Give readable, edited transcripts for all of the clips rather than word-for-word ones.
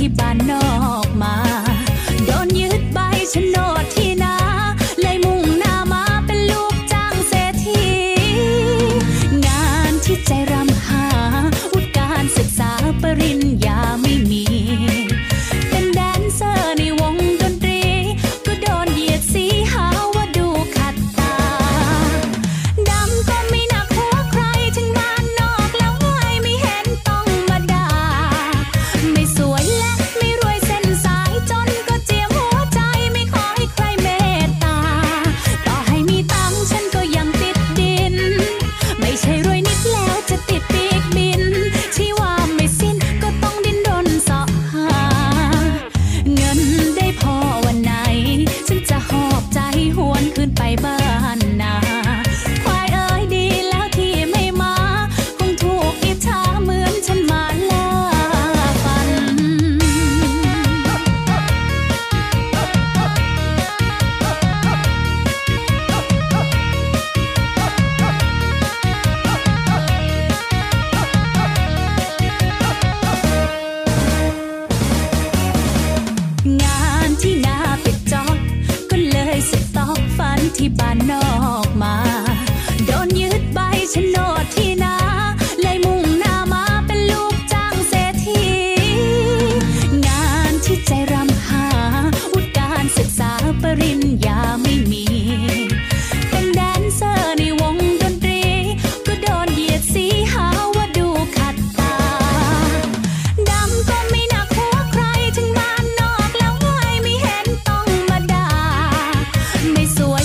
ที่บ้านนอกมาโดนยึดใบโฉนดที่นาเลยมุ่งหน้ามาเป็นลูกจ้างเศรษฐีงานที่ใจรำหาวุฒิการศึกษาปริญญาไม่มีเป็นแดนเซอร์ในวงดนตรีก็โดนเหยียดสีหาว่าดูขัดตาดำก็ไม่หนักหัวใครถึงบ้านนอกแล้วไงไม่เห็นต้องมาด่าไม่สวยที่บ้านนอกมาโดนยึดใบโฉนดที่นาเลยมุ่งหน้ามาเป็นลูกจ้างเศรษฐีงานที่ใจรำหาวุฒิการศึกษาปริญญาไม่มีเป็นแดนเซอร์ในวงดนตรีก็โดนเหยียดสีหาว่าดูขัดตาดำก็ไม่หนักหัวใครถึงบ้านนอกแล้วไงไม่เห็นต้องมาด่าไม่สวย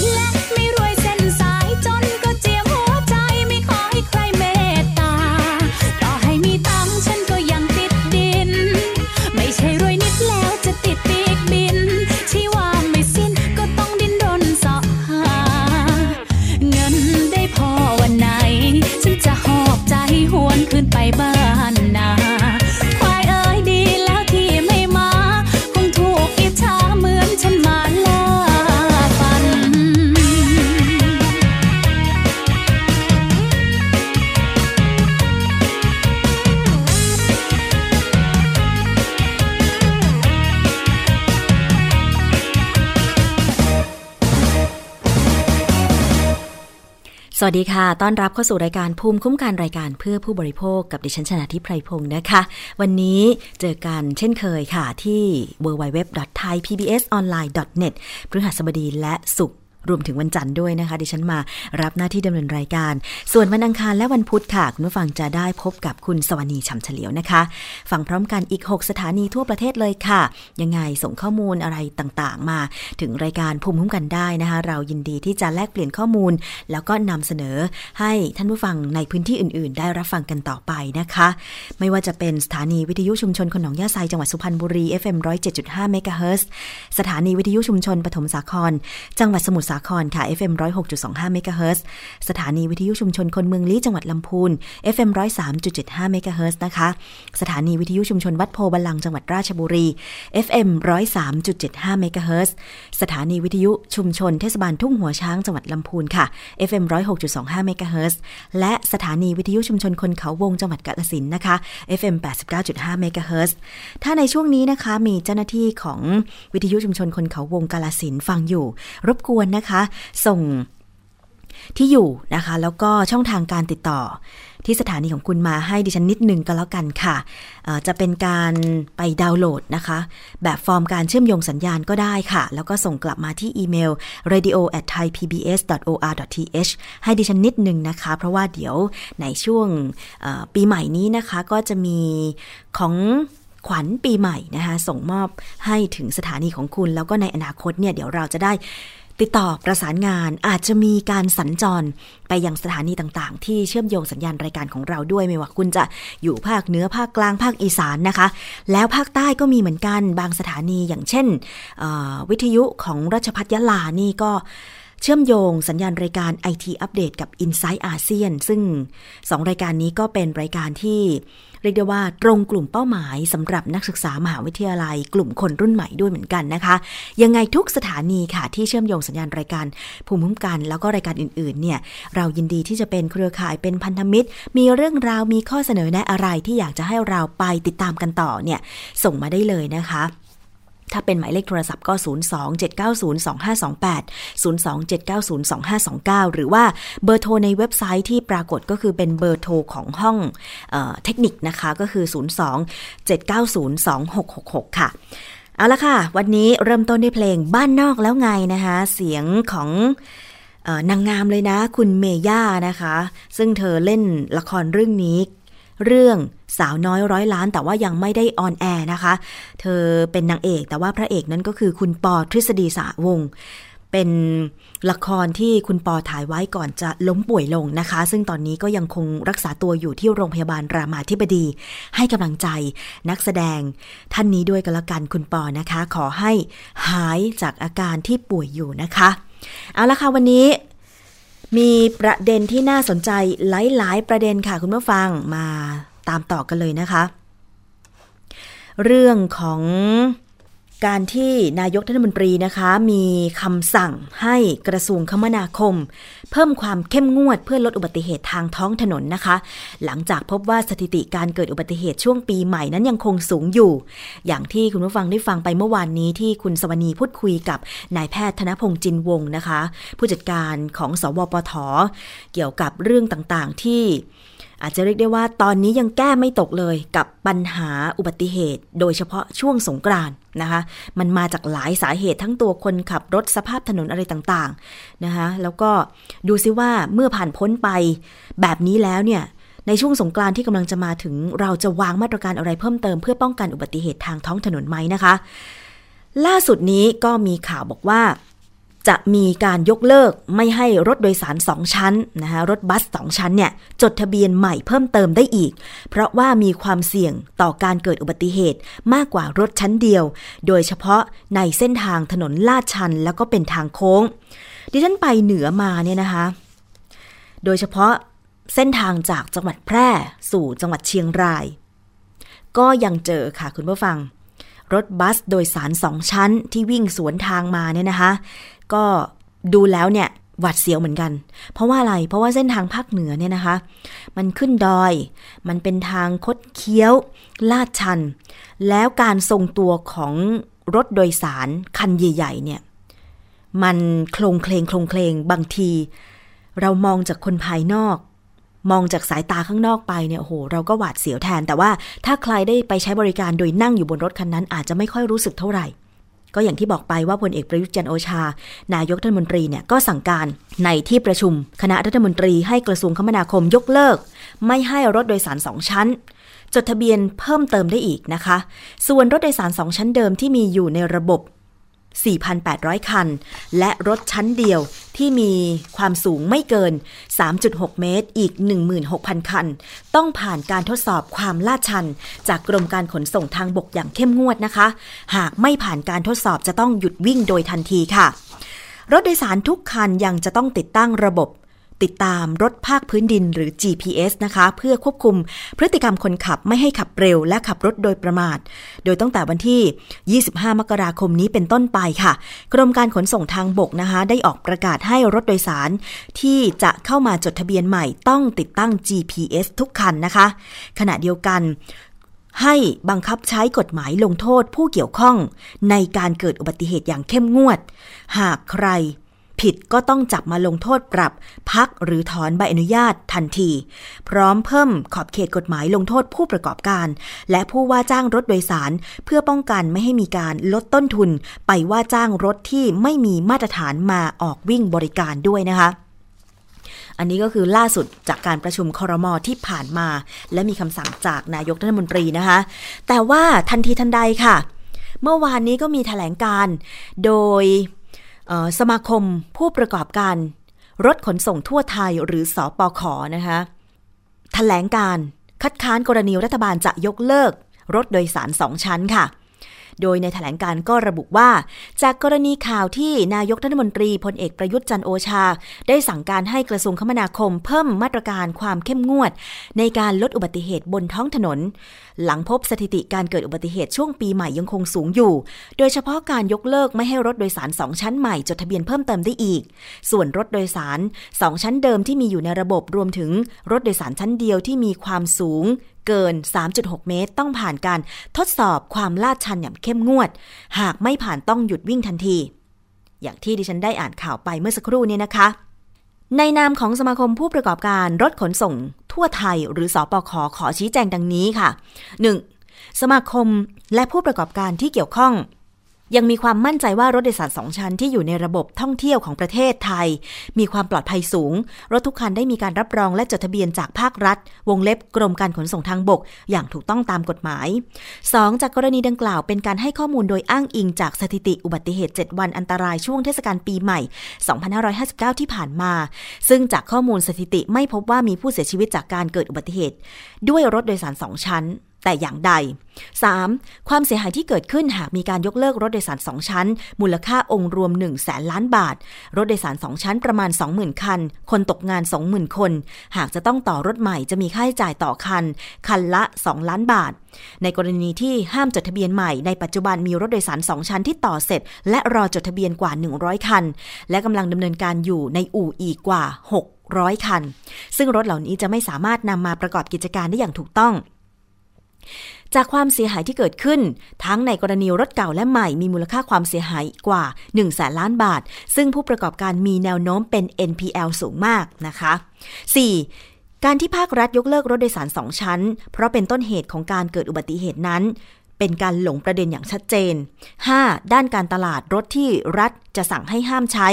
สวัสดีค่ะต้อนรับเข้าสู่รายการภูมิคุ้มกันรายการเพื่อผู้บริโภคกับดิฉันชนาธิไพรพงศ์นะคะวันนี้เจอกันเช่นเคยค่ะที่ www.thaipbsonline.net พฤหัสบดีและศุกร์รวมถึงวันจันทร์ด้วยนะคะดิฉันมารับหน้าที่ดำเนินรายการส่วนวันอังคารและวันพุธค่ะคุณผู้ฟังจะได้พบกับคุณสวนีฉ่ำเฉลียวนะคะฟังพร้อมกันอีก6สถานีทั่วประเทศเลยค่ะยังไงส่งข้อมูลอะไรต่างๆมาถึงรายการภูมิคุ้มกันได้นะคะเรายินดีที่จะแลกเปลี่ยนข้อมูลแล้วก็นำเสนอให้ท่านผู้ฟังในพื้นที่อื่นๆได้รับฟังกันต่อไปนะคะไม่ว่าจะเป็นสถานีวิทยุชุมชนคนหนองยาไซจังหวัดสุพรรณบุรี FM 107.5 เมกะเฮิรตซ์สถานีวิทยุชุมชนปฐมสาครจังหวัดสมุทรสาครค่ะ FM 106.25 เมกะเฮิรตซ์สถานีวิทยุชุมชนคนเมืองลี้จังหวัดลำพูน FM 103.75 เมกะเฮิรตซ์นะคะสถานีวิทยุชุมชนวัดโพบลังจังหวัดราชบุรี FM 103.75 เมกะเฮิรตซ์สถานีวิทยุชุมชนเทศบาลทุ่งหัวช้างจังหวัดลำพูนค่ะ FM 106.25 เมกะเฮิรตซ์และสถานีวิทยุชุมชนคนเขาวงจังหวัดกาฬสินธุ์นะคะ FM 89.5 เมกะเฮิรตซ์ถ้าในช่วงนี้นะคะมีเจ้าหน้าที่ของวิทยุชุมชนคนเขาวงกาฬสินธุ์ฟังอยู่รบกวนนะคะส่งที่อยู่นะคะแล้วก็ช่องทางการติดต่อ ที่สถานีของคุณมาให้ดิฉันนิดนึงก็แล้วกันค่ะจะเป็นการไปดาวน์โหลดนะคะแบบฟอร์มการเชื่อมโยงสัญญาณก็ได้ค่ะแล้วก็ส่งกลับมาที่อีเมล radio@thaipbs.or.th ให้ดิฉันนิดนึงนะคะเพราะว่าเดี๋ยวในช่วงปีใหม่นี้นะคะก็จะมีของขวัญปีใหม่นะคะส่งมอบให้ถึงสถานีของคุณแล้วก็ในอนาคตเนี่ยเดี๋ยวเราจะได้ติดต่อประสานงานอาจจะมีการสัญจรไปยังสถานีต่างๆที่เชื่อมโยงสัญญาณรายการของเราด้วยไม่ว่าคุณจะอยู่ภาคเหนือภาคกลางภาคอีสานนะคะแล้วภาคใต้ก็มีเหมือนกันบางสถานีอย่างเช่นวิทยุของราชภัฏยะลานี่ก็เชื่อมโยงสัญญาณรายการ IT อัปเดตกับ Insight อาเซียนซึ่ง2รายการนี้ก็เป็นรายการที่เรียกได้ว่าตรงกลุ่มเป้าหมายสำหรับนักศึกษามหาวิทยาลัยกลุ่มคนรุ่นใหม่ด้วยเหมือนกันนะคะยังไงทุกสถานีค่ะที่เชื่อมโยงสัญญาณรายการภูมิคุ้มกันแล้วก็รายการอื่นๆเนี่ยเรายินดีที่จะเป็นเครือข่ายเป็นพันธมิตรมีเรื่องราวมีข้อเสนอแนะอะไรที่อยากจะให้เราไปติดตามกันต่อเนี่ยส่งมาได้เลยนะคะถ้าเป็นหมายเลขโทรศัพท์ก็ 027902528 027902529 หรือว่าเบอร์โทรในเว็บไซต์ที่ปรากฏก็คือเป็นเบอร์โทรของห้องเทคนิคนะคะก็คือ 027902666 ค่ะเอาละค่ะวันนี้เริ่มต้นด้วยเพลงบ้านนอกแล้วไงนะคะเสียงของนางงามเลยนะคุณเมย่านะคะซึ่งเธอเล่นละครเรื่องนี้เรื่องสาวน้อยร้อยล้านแต่ว่ายังไม่ได้ออนแอร์นะคะเธอเป็นนางเอกแต่ว่าพระเอกนั้นก็คือคุณปอทฤษฎีสหวงศ์เป็นละครที่คุณปอถ่ายไว้ก่อนจะล้มป่วยลงนะคะซึ่งตอนนี้ก็ยังคงรักษาตัวอยู่ที่โรงพยาบาลรามาธิบดีให้กำลังใจนักแสดงท่านนี้ด้วยกันละกันคุณปอนะคะขอให้หายจากอาการที่ป่วยอยู่นะคะเอาละค่ะวันนี้มีประเด็นที่น่าสนใจหลายๆประเด็นค่ะคุณผู้ฟังมาตามต่อกันเลยนะคะเรื่องของการที่นายกรัฐมนตรีนะคะมีคำสั่งให้กระทรวงคมนาคมเพิ่มความเข้มงวดเพื่อลดอุบัติเหตุทางท้องถนนนะคะหลังจากพบว่าสถิติการเกิดอุบัติเหตุช่วงปีใหม่นั้นยังคงสูงอยู่อย่างที่คุณผู้ฟังได้ฟังไปเมื่อวานนี้ที่คุณสวนีพูดคุยกับนายแพทย์ธนพงษ์จินวงศ์นะคะผู้จัดการของสวปท.เกี่ยวกับเรื่องต่างๆที่อาจจะเรียกได้ว่าตอนนี้ยังแก้ไม่ตกเลยกับปัญหาอุบัติเหตุโดยเฉพาะช่วงสงกรานต์นะคะมันมาจากหลายสาเหตุทั้งตัวคนขับรถสภาพถนนอะไรต่างๆนะคะแล้วก็ดูซิว่าเมื่อผ่านพ้นไปแบบนี้แล้วเนี่ยในช่วงสงกรานต์ที่กำลังจะมาถึงเราจะวางมาตรการอะไรเพิ่มเติมเพื่อป้องกันอุบัติเหตุทางท้องถนนไหมนะคะล่าสุดนี้ก็มีข่าวบอกว่าจะมีการยกเลิกไม่ให้รถโดยสาร2ชั้นนะคะรถบัส2ชั้นเนี่ยจดทะเบียนใหม่เพิ่มเติมได้อีกเพราะว่ามีความเสี่ยงต่อการเกิดอุบัติเหตุมากกว่ารถชั้นเดียวโดยเฉพาะในเส้นทางถนนลาดชันแล้วก็เป็นทางโค้งดิฉันไปเหนือมาเนี่ยนะคะโดยเฉพาะเส้นทางจากจังหวัดแพร่สู่จังหวัดเชียงรายก็ยังเจอค่ะคุณผู้ฟังรถบัสโดยสาร2ชั้นที่วิ่งสวนทางมาเนี่ยนะคะก็ดูแล้วเนี่ยหวาดเสียวเหมือนกันเพราะว่าอะไรเพราะว่าเส้นทางภาคเหนือเนี่ยนะคะมันขึ้นดอยมันเป็นทางคดเคี้ยวลาดชันแล้วการทรงตัวของรถโดยสารคันใหญ่ๆเนี่ยมันโคลงเคลงโคลงเคลงบางทีเรามองจากคนภายนอกมองจากสายตาข้างนอกไปเนี่ยโอ้โหเราก็หวาดเสียวแทนแต่ว่าถ้าใครได้ไปใช้บริการโดยนั่งอยู่บนรถคันนั้นอาจจะไม่ค่อยรู้สึกเท่าไหร่ก็อย่างที่บอกไปว่าพลเอกประยุทธ์จันทร์โอชานายกรัฐมนตรีเนี่ยก็สั่งการในที่ประชุมคณะรัฐมนตรีให้กระทรวงคมนาคมยกเลิกไม่ให้รถโดยสาร2ชั้นจดทะเบียนเพิ่มเติมได้อีกนะคะส่วนรถโดยสาร2ชั้นเดิมที่มีอยู่ในระบบ 4,800 คันและรถชั้นเดียวที่มีความสูงไม่เกิน 3.6 เมตรอีก 16,000 คันต้องผ่านการทดสอบความลาดชันจากกรมการขนส่งทางบกอย่างเข้มงวดนะคะหากไม่ผ่านการทดสอบจะต้องหยุดวิ่งโดยทันทีค่ะรถโดยสารทุกคันยังจะต้องติดตั้งระบบติดตามรถภาคพื้นดินหรือ GPS นะคะเพื่อควบคุมพฤติกรรมคนขับไม่ให้ขับเร็วและขับรถโดยประมาทโดยตั้งแต่วันที่25มกราคมนี้เป็นต้นไปค่ะกรมการขนส่งทางบกนะคะได้ออกประกาศให้รถโดยสารที่จะเข้ามาจดทะเบียนใหม่ต้องติดตั้ง GPS ทุกคันนะคะขณะเดียวกันให้บังคับใช้กฎหมายลงโทษผู้เกี่ยวข้องในการเกิดอุบัติเหตุอย่างเข้มงวดหากใคร ผิดก็ต้องจับมาลงโทษปรับพักหรือถอนใบอนุญาตทันทีพร้อมเพิ่มขอบเขตกฎหมายลงโทษผู้ประกอบการและผู้ว่าจ้างรถโดยสารเพื่อป้องกันไม่ให้มีการลดต้นทุนไปว่าจ้างรถที่ไม่มีมาตรฐานมาออกวิ่งบริการด้วยนะคะอันนี้ก็คือล่าสุดจากการประชุมครม.ที่ผ่านมาและมีคำสั่งจากนายกรัฐมนตรีนะคะแต่ว่าทันทีทันใดค่ะเมื่อวานนี้ก็มีแถลงการโดยสมาคมผู้ประกอบการรถขนส่งทั่วไทยหรือสปข.นะคะแถลงการคัดค้านกรณีรัฐบาลจะยกเลิกรถโดยสาร2ชั้นค่ะโดยในแถลงการก็ระบุว่าจากกรณีข่าวที่นายกรัฐมนตรีพลเอกประยุทธ์จันทร์โอชาได้สั่งการให้กระทรวงคมนาคมเพิ่มมาตรการความเข้มงวดในการลดอุบัติเหตุบนท้องถนนหลังพบสถิติการเกิดอุบัติเหตุช่วงปีใหม่ยังคงสูงอยู่โดยเฉพาะการยกเลิกไม่ให้รถโดยสาร2ชั้นใหม่จดทะเบียนเพิ่มเติมได้อีกส่วนรถโดยสาร2ชั้นเดิมที่มีอยู่ในระบบรวมถึงรถโดยสารชั้นเดียวที่มีความสูงเกิน 3.6 เมตรต้องผ่านการทดสอบความลาดชันอย่างเข้มงวดหากไม่ผ่านต้องหยุดวิ่งทันทีอย่างที่ดิฉันได้อ่านข่าวไปเมื่อสักครู่นี้นะคะในนามของสมาคมผู้ประกอบการรถขนส่งทั่วไทยหรือสปข.ขอชี้แจงดังนี้ค่ะ 1. สมาคมและผู้ประกอบการที่เกี่ยวข้องยังมีความมั่นใจว่ารถโดยสาร2ชั้นที่อยู่ในระบบท่องเที่ยวของประเทศไทยมีความปลอดภัยสูงรถทุกคันได้มีการรับรองและจดทะเบียนจากภาครัฐวงเล็บกรมการขนส่งทางบกอย่างถูกต้องตามกฎหมาย 2. จากกรณีดังกล่าวเป็นการให้ข้อมูลโดยอ้างอิงจากสถิติอุบัติเหตุ7วันอันตรายช่วงเทศกาลปีใหม่2559ที่ผ่านมาซึ่งจากข้อมูลสถิติไม่พบว่ามีผู้เสียชีวิตจากการเกิดอุบัติเหตุด้วยรถโดยสาร2ชั้นแต่อย่างใด 3. ความเสียหายที่เกิดขึ้นหากมีการยกเลิกรถโดยสาร2ชั้นมูลค่าองค์รวม 100,000 ล้านบาทรถโดยสาร2ชั้นประมาณ 20,000 คันคนตกงาน 20,000 คนหากจะต้องต่อรถใหม่จะมีค่าใช้จ่ายต่อคันละ 2 ล้านบาทในกรณีที่ห้ามจดทะเบียนใหม่ในปัจจุบันมีรถโดยสาร2ชั้นที่ต่อเสร็จและรอจดทะเบียนกว่า100คันและกำลังดำเนินการอยู่ในอู่อีกกว่า600คันซึ่งรถเหล่านี้จะไม่สามารถนำมาประกอบกิจการได้อย่างถูกต้องจากความเสียหายที่เกิดขึ้นทั้งในกรณีรถเก่าและใหม่มีมูลค่าความเสียหายกว่า 100,000 ล้านบาทซึ่งผู้ประกอบการมีแนวโน้มเป็น NPL สูงมากนะคะ 4. การที่ภาครัฐยกเลิกรถโดยสาร2ชั้นเพราะเป็นต้นเหตุของการเกิดอุบัติเหตุนั้นเป็นการหลงประเด็นอย่างชัดเจน 5. ด้านการตลาดรถที่รัฐจะสั่งให้ห้ามใช้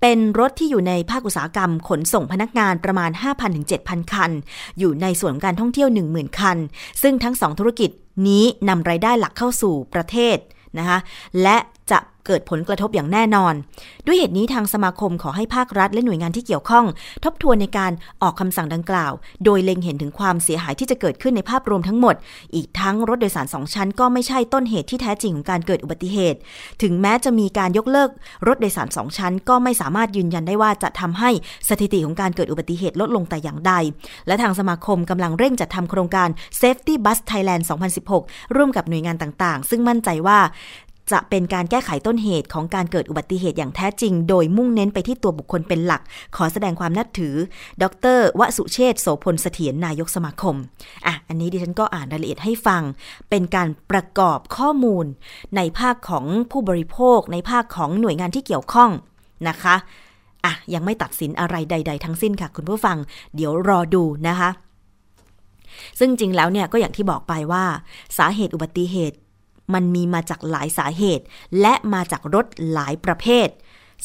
เป็นรถที่อยู่ในภาคอุตสาหกรรมขนส่งพนักงานประมาณ 5,000 ถึง 7,000 คันอยู่ในส่วนการท่องเที่ยว 10,000 คันซึ่งทั้งสองธุรกิจนี้นำรายได้หลักเข้าสู่ประเทศนะคะและจะเกิดผลกระทบอย่างแน่นอนด้วยเหตุนี้ทางสมาคมขอให้ภาครัฐและหน่วยงานที่เกี่ยวข้องทบทวนในการออกคำสั่งดังกล่าวโดยเล็งเห็นถึงความเสียหายที่จะเกิดขึ้นในภาพรวมทั้งหมดอีกทั้งรถโดยสาร2ชั้นก็ไม่ใช่ต้นเหตุที่แท้จริงของการเกิดอุบัติเหตุถึงแม้จะมีการยกเลิกรถโดยสาร2ชั้นก็ไม่สามารถยืนยันได้ว่าจะทำให้สถิติของการเกิดอุบัติเหตุลดลงแต่อย่างใดและทางสมาคมกำลังเร่งจัดทำโครงการ Safety Bus Thailand 2016 ร่วมกับหน่วยงานต่างๆซึ่งมั่นใจว่าจะเป็นการแก้ไขต้นเหตุของการเกิดอุบัติเหตุอย่างแท้จริงโดยมุ่งเน้นไปที่ตัวบุคคลเป็นหลักขอแสดงความนับถือดร.วสุเชษฐ์โสพลเสถียรนายกสมาคมอันนี้ดิฉันก็อ่านรายละเอียดให้ฟังเป็นการประกอบข้อมูลในภาคของผู้บริโภคในภาคของหน่วยงานที่เกี่ยวข้องนะคะยังไม่ตัดสินอะไรใดๆทั้งสิ้นค่ะคุณผู้ฟังเดี๋ยวรอดูนะคะซึ่งจริงแล้วเนี่ยก็อย่างที่บอกไปว่าสาเหตุอุบัติเหตุมันมีมาจากหลายสาเหตุและมาจากรถหลายประเภท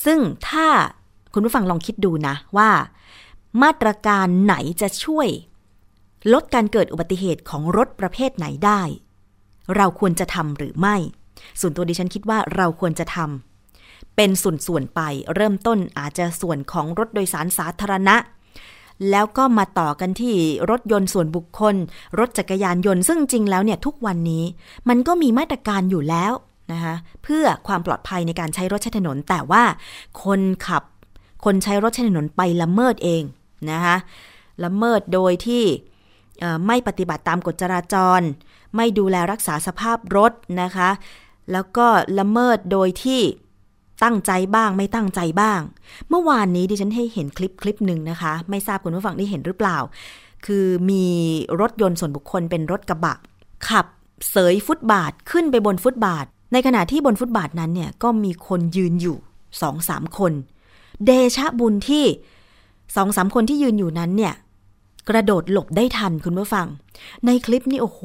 ซึ่งถ้าคุณผู้ฟังลองคิดดูนะว่ามาตรการไหนจะช่วยลดการเกิดอุบัติเหตุของรถประเภทไหนได้เราควรจะทำหรือไม่ส่วนตัวดิฉันคิดว่าเราควรจะทำเป็นส่วนๆไปเริ่มต้นอาจจะส่วนของรถโดยสารสาธารณะแล้วก็มาต่อกันที่รถยนต์ส่วนบุคคลรถจักรยานยนต์ซึ่งจริงแล้วเนี่ยทุกวันนี้มันก็มีมาตรการอยู่แล้วนะคะเพื่อความปลอดภัยในการใช้รถใช้ถนนแต่ว่าคนขับคนใช้รถใช้ถนนไปละเมิดเองนะคะละเมิดโดยที่ไม่ปฏิบัติตามกฎจราจรไม่ดูแลรักษาสภาพรถนะคะแล้วก็ละเมิดโดยที่ตั้งใจบ้างไม่ตั้งใจบ้างเมื่อวานนี้ดิฉันให้เห็นคลิปนึงนะคะไม่ทราบคุณผู้ฟังได้เห็นหรือเปล่าคือมีรถยนต์ส่วนบุคคลเป็นรถกระบะขับเสยฟุตบาทขึ้นไปบนฟุตบาทในขณะที่บนฟุตบาทนั้นเนี่ยก็มีคนยืนอยู่ 2-3 คน เดชะบุญที่สองสามคนที่ยืนอยู่นั้นเนี่ยกระโดดหลบได้ทันคุณผู้ฟังในคลิปนี่โอ้โห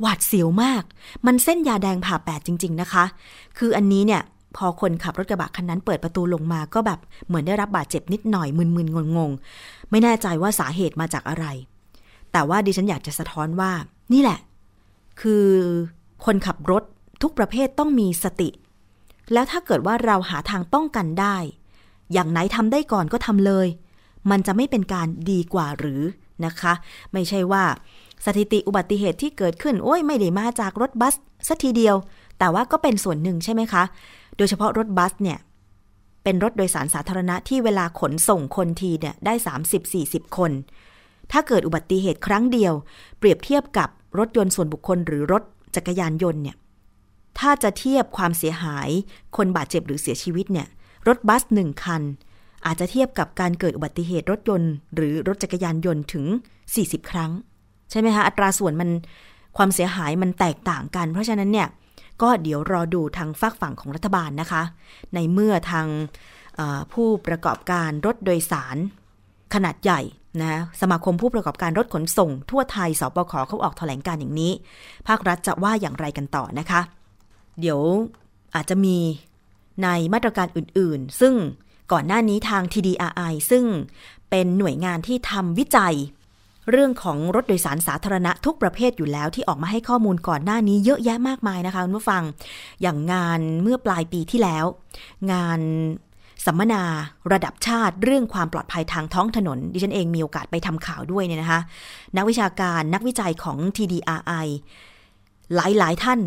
หวาดเสียวมากมันเส้นยาแดงผ่าแปดจริงๆนะคะคืออันนี้เนี่ยพอคนขับรถกระบะคันนั้นเปิดประตูลงมาก็แบบเหมือนได้รับบาดเจ็บนิดหน่อยมึนๆงงๆไม่แน่ใจว่าสาเหตุมาจากอะไรแต่ว่าดิฉันอยากจะสะท้อนว่านี่แหละคือคนขับรถทุกประเภทต้องมีสติแล้วถ้าเกิดว่าเราหาทางป้องกันได้อย่างไหนทำได้ก่อนก็ทำเลยมันจะไม่เป็นการดีกว่าหรือนะคะไม่ใช่ว่าสถิติอุบัติเหตุที่เกิดขึ้นโอ้ยไม่ได้มาจากรถบัสสักทีเดียวแต่ว่าก็เป็นส่วนหนึ่งใช่ไหมคะโดยเฉพาะรถบัสเนี่ยเป็นรถโดยสารสาธารณะที่เวลาขนส่งคนทีเนี่ยได้ 30-40 คนถ้าเกิดอุบัติเหตุครั้งเดียวเปรียบเทียบกับรถยนต์ส่วนบุคคลหรือรถจักรยานยนต์เนี่ยถ้าจะเทียบความเสียหายคนบาดเจ็บหรือเสียชีวิตเนี่ยรถบัส1คันอาจจะเทียบกับการเกิดอุบัติเหตุรถยนต์หรือรถจักรยานยนต์ถึง40ครั้งใช่ไหมคะอัตราส่วนมันความเสียหายมันแตกต่างกันเพราะฉะนั้นเนี่ยก็เดี๋ยวรอดูทางฝากฝั่งของรัฐบาลนะคะในเมื่อทางผู้ประกอบการรถโดยสารขนาดใหญ่นะสมาคมผู้ประกอบการรถขนส่งทั่วไทยสปค.เขาออกแถลงการอย่างนี้ภาครัฐจะว่าอย่างไรกันต่อนะคะเดี๋ยวอาจจะมีในมาตรการอื่นๆซึ่งก่อนหน้านี้ทาง TDRI ซึ่งเป็นหน่วยงานที่ทำวิจัยเรื่องของรถโดยสารสาธารณะทุกประเภทอยู่แล้วที่ออกมาให้ข้อมูลก่อนหน้านี้เยอะแยะมากมายนะคะคุณผู้ฟังอย่างงานเมื่อปลายปีที่แล้วงานสัมมนาระดับชาติเรื่องความปลอดภัยทางท้องถนนดิฉันเองมีโอกาสไปทำข่าวด้วยเนี่ยนะคะนักวิชาการนักวิจัยของ TDRI หลายๆท่าน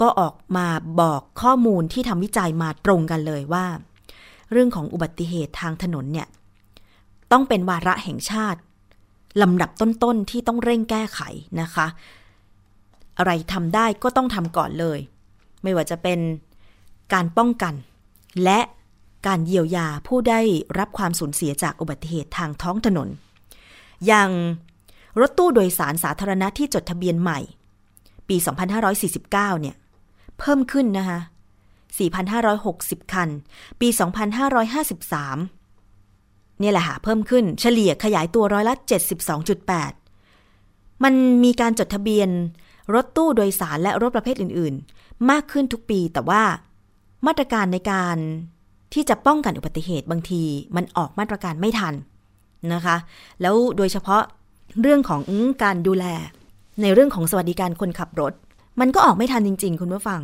ก็ออกมาบอกข้อมูลที่ทำวิจัยมาตรงกันเลยว่าเรื่องของอุบัติเหตุทางถนนเนี่ยต้องเป็นวาระแห่งชาติลำดับต้นๆที่ต้องเร่งแก้ไขนะคะอะไรทำได้ก็ต้องทำก่อนเลยไม่ว่าจะเป็นการป้องกันและการเยียวยาผู้ได้รับความสูญเสียจากอุบัติเหตุทางท้องถนนอย่างรถตู้โดยสารสาธารณะที่จดทะเบียนใหม่ปี2549เนี่ยเพิ่มขึ้นนะคะ4,560 คันปี2553เนี่ยแหละค่ะเพิ่มขึ้นเฉลี่ยขยายตัวร้อยละ 72.8 มันมีการจดทะเบียนรถตู้โดยสารและรถประเภทอื่นๆมากขึ้นทุกปีแต่ว่ามาตรการในการที่จะป้องกันอุบัติเหตุบางทีมันออกมาตรการไม่ทันนะคะแล้วโดยเฉพาะเรื่องของการดูแลในเรื่องของสวัสดิการคนขับรถมันก็ออกไม่ทันจริงๆคุณผู้ฟัง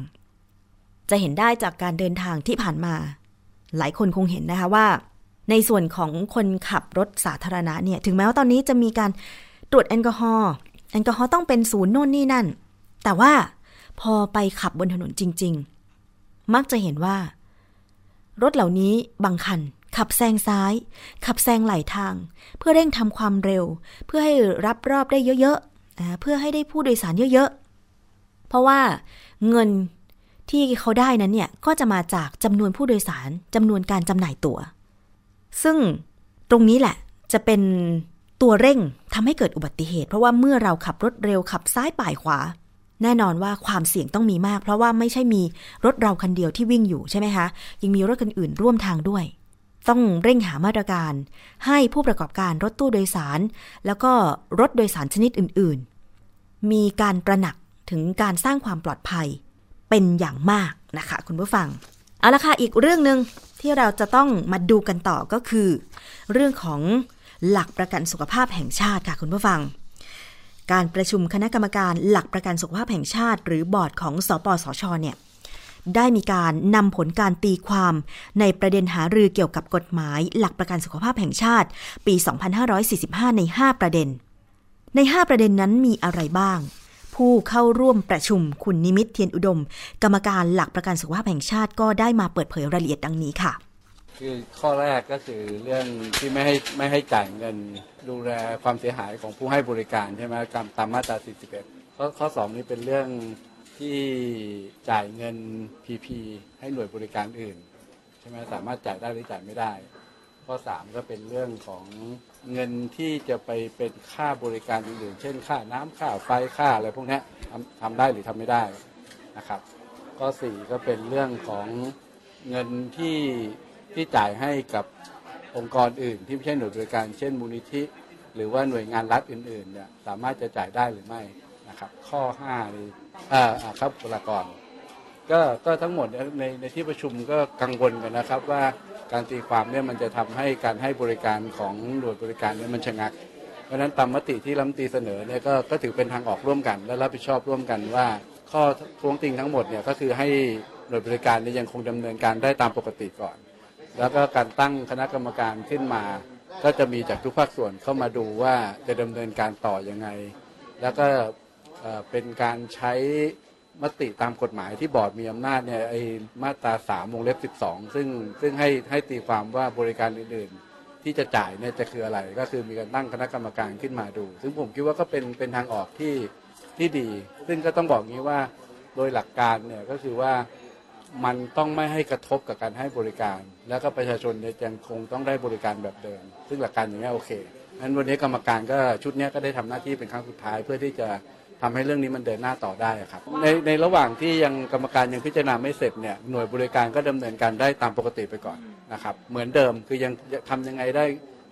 จะเห็นได้จากการเดินทางที่ผ่านมาหลายคนคงเห็นนะคะว่าในส่วนของคนขับรถสาธารณะเนี่ยถึงแม้ว่าตอนนี้จะมีการตรวจแอลกอฮอล์ต้องเป็นศูนย์โน่นนี่นั่นแต่ว่าพอไปขับบนถนนจริงๆมักจะเห็นว่ารถเหล่านี้บางคันขับแซงซ้ายขับแซงไหลทางเพื่อเร่งทำความเร็วเพื่อให้รับรอบได้เยอะๆเพื่อให้ได้ผู้โดยสารเยอะๆเพราะว่าเงินที่เขาได้นั้นเนี่ยก็จะมาจากจำนวนผู้โดยสารจำนวนการจำหน่ายตั๋วซึ่งตรงนี้แหละจะเป็นตัวเร่งทำให้เกิดอุบัติเหตุเพราะว่าเมื่อเราขับรถเร็วขับซ้ายป่ายขวาแน่นอนว่าความเสี่ยงต้องมีมากเพราะว่าไม่ใช่มีรถเราคันเดียวที่วิ่งอยู่ใช่ไหมคะยังมีรถคันอื่นร่วมทางด้วยต้องเร่งหามาตรการให้ผู้ประกอบการรถตู้โดยสารแล้วก็รถโดยสารชนิดอื่นๆมีการตระหนักถึงการสร้างความปลอดภัยเป็นอย่างมากนะคะคุณผู้ฟังเอาละค่ะอีกเรื่องนึงที่เราจะต้องมาดูกันต่อก็คือเรื่องของหลักประกันสุขภาพแห่งชาติค่ะคุณผู้ฟังการประชุมคณะกรรมการหลักประกันสุขภาพแห่งชาติหรือบอร์ดของสปสชเนี่ยได้มีการนำผลการตีความในประเด็นหารือเกี่ยวกับกฎหมายหลักประกันสุขภาพแห่งชาติปี2545ใน5ประเด็นใน5ประเด็นนั้นมีอะไรบ้างผู้เข้าร่วมประชุมคุณนิมิตเทียนอุดมกรรมการหลักประกันสุขภาพแห่งชาติก็ได้มาเปิดเผยรายละเอียดดังนี้ค่ะคือข้อแรกก็คือเรื่องที่ไม่ให้จ่ายเงินดูแลความเสียหายของผู้ให้บริการใช่ไหมตามมาตรา41ข้อ2นี่เป็นเรื่องที่จ่ายเงิน PP ให้หน่วยบริการอื่นใช่ไหมสามารถจ่ายได้หรือจ่ายไม่ได้ข้อ3ก็เป็นเรื่องของเงินที่จะไปเป็นค่าบริการอื่นๆเช่นค่าน้ำค่าไฟค่าอะไรพวกนี้ทำได้หรือทำไม่ได้นะครับข้อ4ก็เป็นเรื่องของเงินที่ ที่จ่ายให้กับองค์กรอื่นที่ไม่ใช่หน่วยบริการเช่นมูลนิธิหรือว่าหน่วยงานรัฐอื่นๆเนี่ยสามารถจะจ่ายได้หรือไม่นะครับข้อ5เลยครับบุคลากรก็ทั้งหมดในที่ประชุมก็กังวลกันนะครับว่าการตีความเนี่ยมันจะทำให้การให้บริการของหน่วยบริการเนี่ยมันชะงักเพราะฉะนั้นตามมติที่รัฐมนตรีเสนอเนี่ยก็ถือเป็นทางออกร่วมกันและรับผิดชอบร่วมกันว่าข้อท้วงติงทั้งหมดเนี่ยก็คือให้หน่วยบริการเนี่ยยังคงดำเนินการได้ตามปกติก่อนแล้วก็การตั้งคณะกรรมการขึ้นมาก็จะมีจากทุกภาคส่วนเข้ามาดูว่าจะดำเนินการต่อยังไงแล้วก็เป็นการใช้มติตามกฎหมายที่บอร์ดมีอำนาจเนี่ยไอ้มาตรา3 วงเล็บ 12ซึ่งให้ตีความว่าบริการอื่นๆที่จะจ่ายเนี่ยจะคืออะไรก็คือมีการตั้งคณะกรรมการขึ้นมาดูซึ่งผมคิดว่าก็เป็นทางออกที่ดีซึ่งก็ต้องบอกงี้ว่าโดยหลักการเนี่ยก็คือว่ามันต้องไม่ให้กระทบกับการให้บริการแล้วก็ประชาชนยังคงต้องได้บริการแบบเดิมซึ่งหลักการอย่างนี้โอเคงั้นวันนี้กรรมการก็ชุดนี้ก็ได้ทำหน้าที่เป็นครั้งสุดท้ายเพื่อที่จะทำให้เรื่องนี้มันเดินหน้าต่อได้ครับในระหว่างที่ยังกรรมการยังพิจารณาไม่เสร็จเนี่ยหน่วยบริการก็ดำเนินการได้ตามปกติไปก่อนนะครับเหมือนเดิมคือยังทำยังไงได้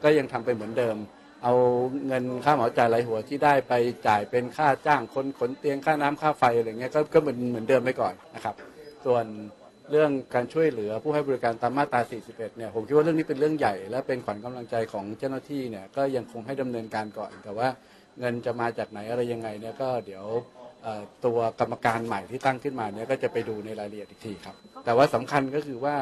ก็ยังทำไปเหมือนเดิมเอาเงินค่าเหมาจ่ายรายหัวที่ได้ไปจ่ายเป็นค่าจ้างคนขนเตียงค่าน้ำค่าไฟอะไรเงี้ยก็เหมือนเดิมไปก่อนนะครับส่วนเรื่องการช่วยเหลือผู้ให้บริการตามมาตรา 41เนี่ยผมคิดว่าเรื่องนี้เป็นเรื่องใหญ่และเป็นขวัญกำลังใจของเจ้าหน้าที่เนี่ยก็ยังคงให้ดำเนินการก่อนแต่ว่าเงินจะมาจากไหนอะไรยังไงเนี่ยก็เดี๋ยวตัวกรรมการใหม่ที่ตั้งขึ้นมาเนี่ยก็จะไปดูในรายละเอียดอีกทีครับแต่ว่าสำคัญก็คือว่า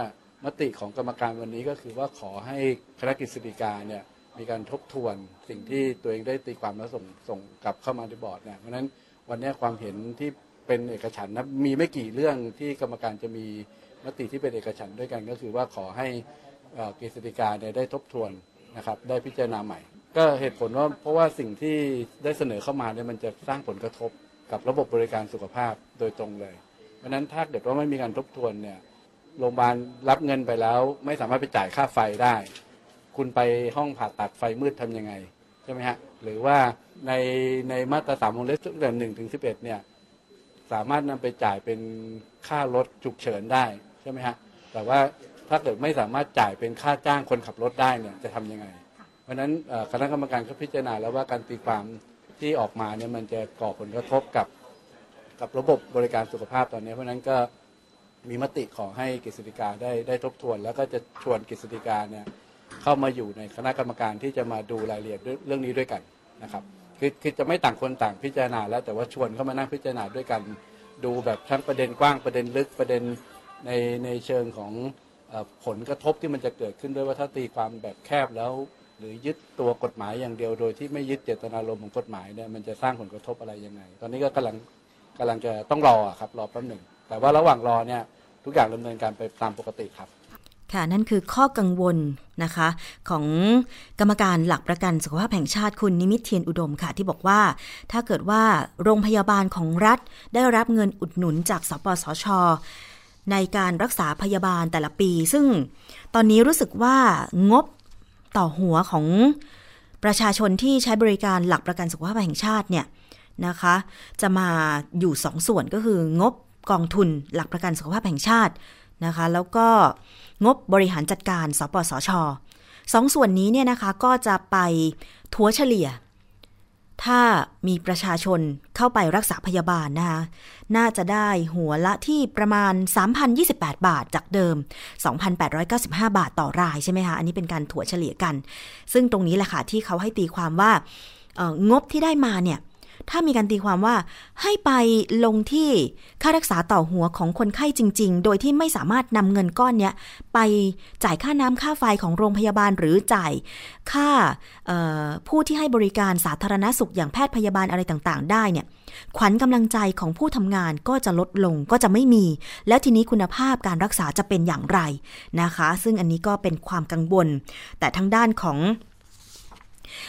มติของกรรมการวันนี้ก็คือว่าขอให้คณะกฤษฎีกาเนี่ยมีการทบทวนสิ่งที่ตัวเองได้ตีความแล้วส่งกลับเข้ามาในบอร์ดเนี่ยเพราะฉะนั้นวันนี้ความเห็นที่เป็นเอกฉันท์นะมีไม่กี่เรื่องที่กรรมการจะมีมติที่เป็นเอกฉันท์ด้วยกันก็คือว่าขอให้กฤษฎีกาเนี่ยได้ทบทวนนะครับได้พิจารณาใหม่ก็เหตุผลว่าเพราะว่าสิ่งที่ได้เสนอเข้ามาเนี่ยมันจะสร้างผลกระทบกับระบบบริการสุขภาพโดยตรงเลยเพราะฉะนั้นถ้าเกิดว่าไม่มีการทบทวนเนี่ยโรงพยาบาลรับเงินไปแล้วไม่สามารถไปจ่ายค่าไฟได้คุณไปห้องผ่าตัดไฟมืดทํำยังไงใช่ไหมฮะหรือว่าในมาตรา3 วงเล็บ 1 ถึง 11เนี่ยสามารถนำไปจ่ายเป็นค่ารถฉุกเฉินได้ใช่ไหมฮะแต่ว่าถ้าเกิดไม่สามารถจ่ายเป็นค่าจ้างคนขับรถได้เนี่ยจะทํำยังไงเพราะนั้นคณะกรรมการก็พิจารณาแล้วว่าการตีความที่ออกมาเนี่ยมันจะก่อผลกระทบกับระบบบริการสุขภาพตอนนี้เพราะนั้นก็มีมติขอให้กฤษฎีกาได้ทบทวนแล้วก็จะชวนกฤษฎีกาเนี่ยเข้ามาอยู่ในคณะกรรมการที่จะมาดูรายละเอียดเรื่องนี้ด้วยกันนะครับคือจะไม่ต่างคนต่างพิจารณาแล้วแต่ว่าชวนเข้ามานั่งพิจารณาด้วยกันดูแบบทั้งประเด็นกว้างประเด็นลึกประเด็นในเชิงของผลกระทบที่มันจะเกิดขึ้นด้วยว่าถ้าตีความแบบแคบแล้วหรือยึดตัวกฎหมายอย่างเดียวโดยที่ไม่ยึดเจตนารมณ์ของกฎหมายเนี่ยมันจะสร้างผลกระทบอะไรยังไงตอนนี้ก็กำลังจะต้องรอครับรอแป๊บหนึ่งแต่ว่าระหว่างรอเนี่ยทุกอย่างดำเนินการไปตามปกติครับค่ะนั่นคือข้อกังวลนะคะของกรรมการหลักประกันสุขภาพแห่งชาติคุณนิมิตเทียนอุดมค่ะที่บอกว่าถ้าเกิดว่าโรงพยาบาลของรัฐได้รับเงินอุดหนุนจากสปสช.ในการรักษาพยาบาลแต่ละปีซึ่งตอนนี้รู้สึกว่างบต่อหัวของประชาชนที่ใช้บริการหลักประกันสุขภาพแห่งชาติเนี่ยนะคะจะมาอยู่2 ส่วนก็คืองบกองทุนหลักประกันสุขภาพแห่งชาตินะคะแล้วก็งบบริหารจัดการสปสช.2 ส่วนนี้เนี่ยนะคะก็จะไปถัวเฉลี่ยถ้ามีประชาชนเข้าไปรักษาพยาบาลนะคะน่าจะได้หัวละที่ประมาณ 3,028 บาทจากเดิม 2,895 บาทต่อรายใช่ไหมคะอันนี้เป็นการถัวเฉลี่ยกันซึ่งตรงนี้แหละค่ะที่เขาให้ตีความว่างบที่ได้มาเนี่ยถ้ามีการตีความว่าให้ไปลงที่ค่ารักษาต่อหัวของคนไข้จริงๆโดยที่ไม่สามารถนำเงินก้อนเนี้ยไปจ่ายค่าน้ำค่าไฟของโรงพยาบาลหรือจ่ายค่าผู้ที่ให้บริการสาธารณสุขอย่างแพทย์พยาบาลอะไรต่างๆได้เนี่ยขวัญกำลังใจของผู้ทำงานก็จะลดลงก็จะไม่มีแล้วทีนี้คุณภาพการรักษาจะเป็นอย่างไรนะคะซึ่งอันนี้ก็เป็นความกังวลแต่ทางด้านของ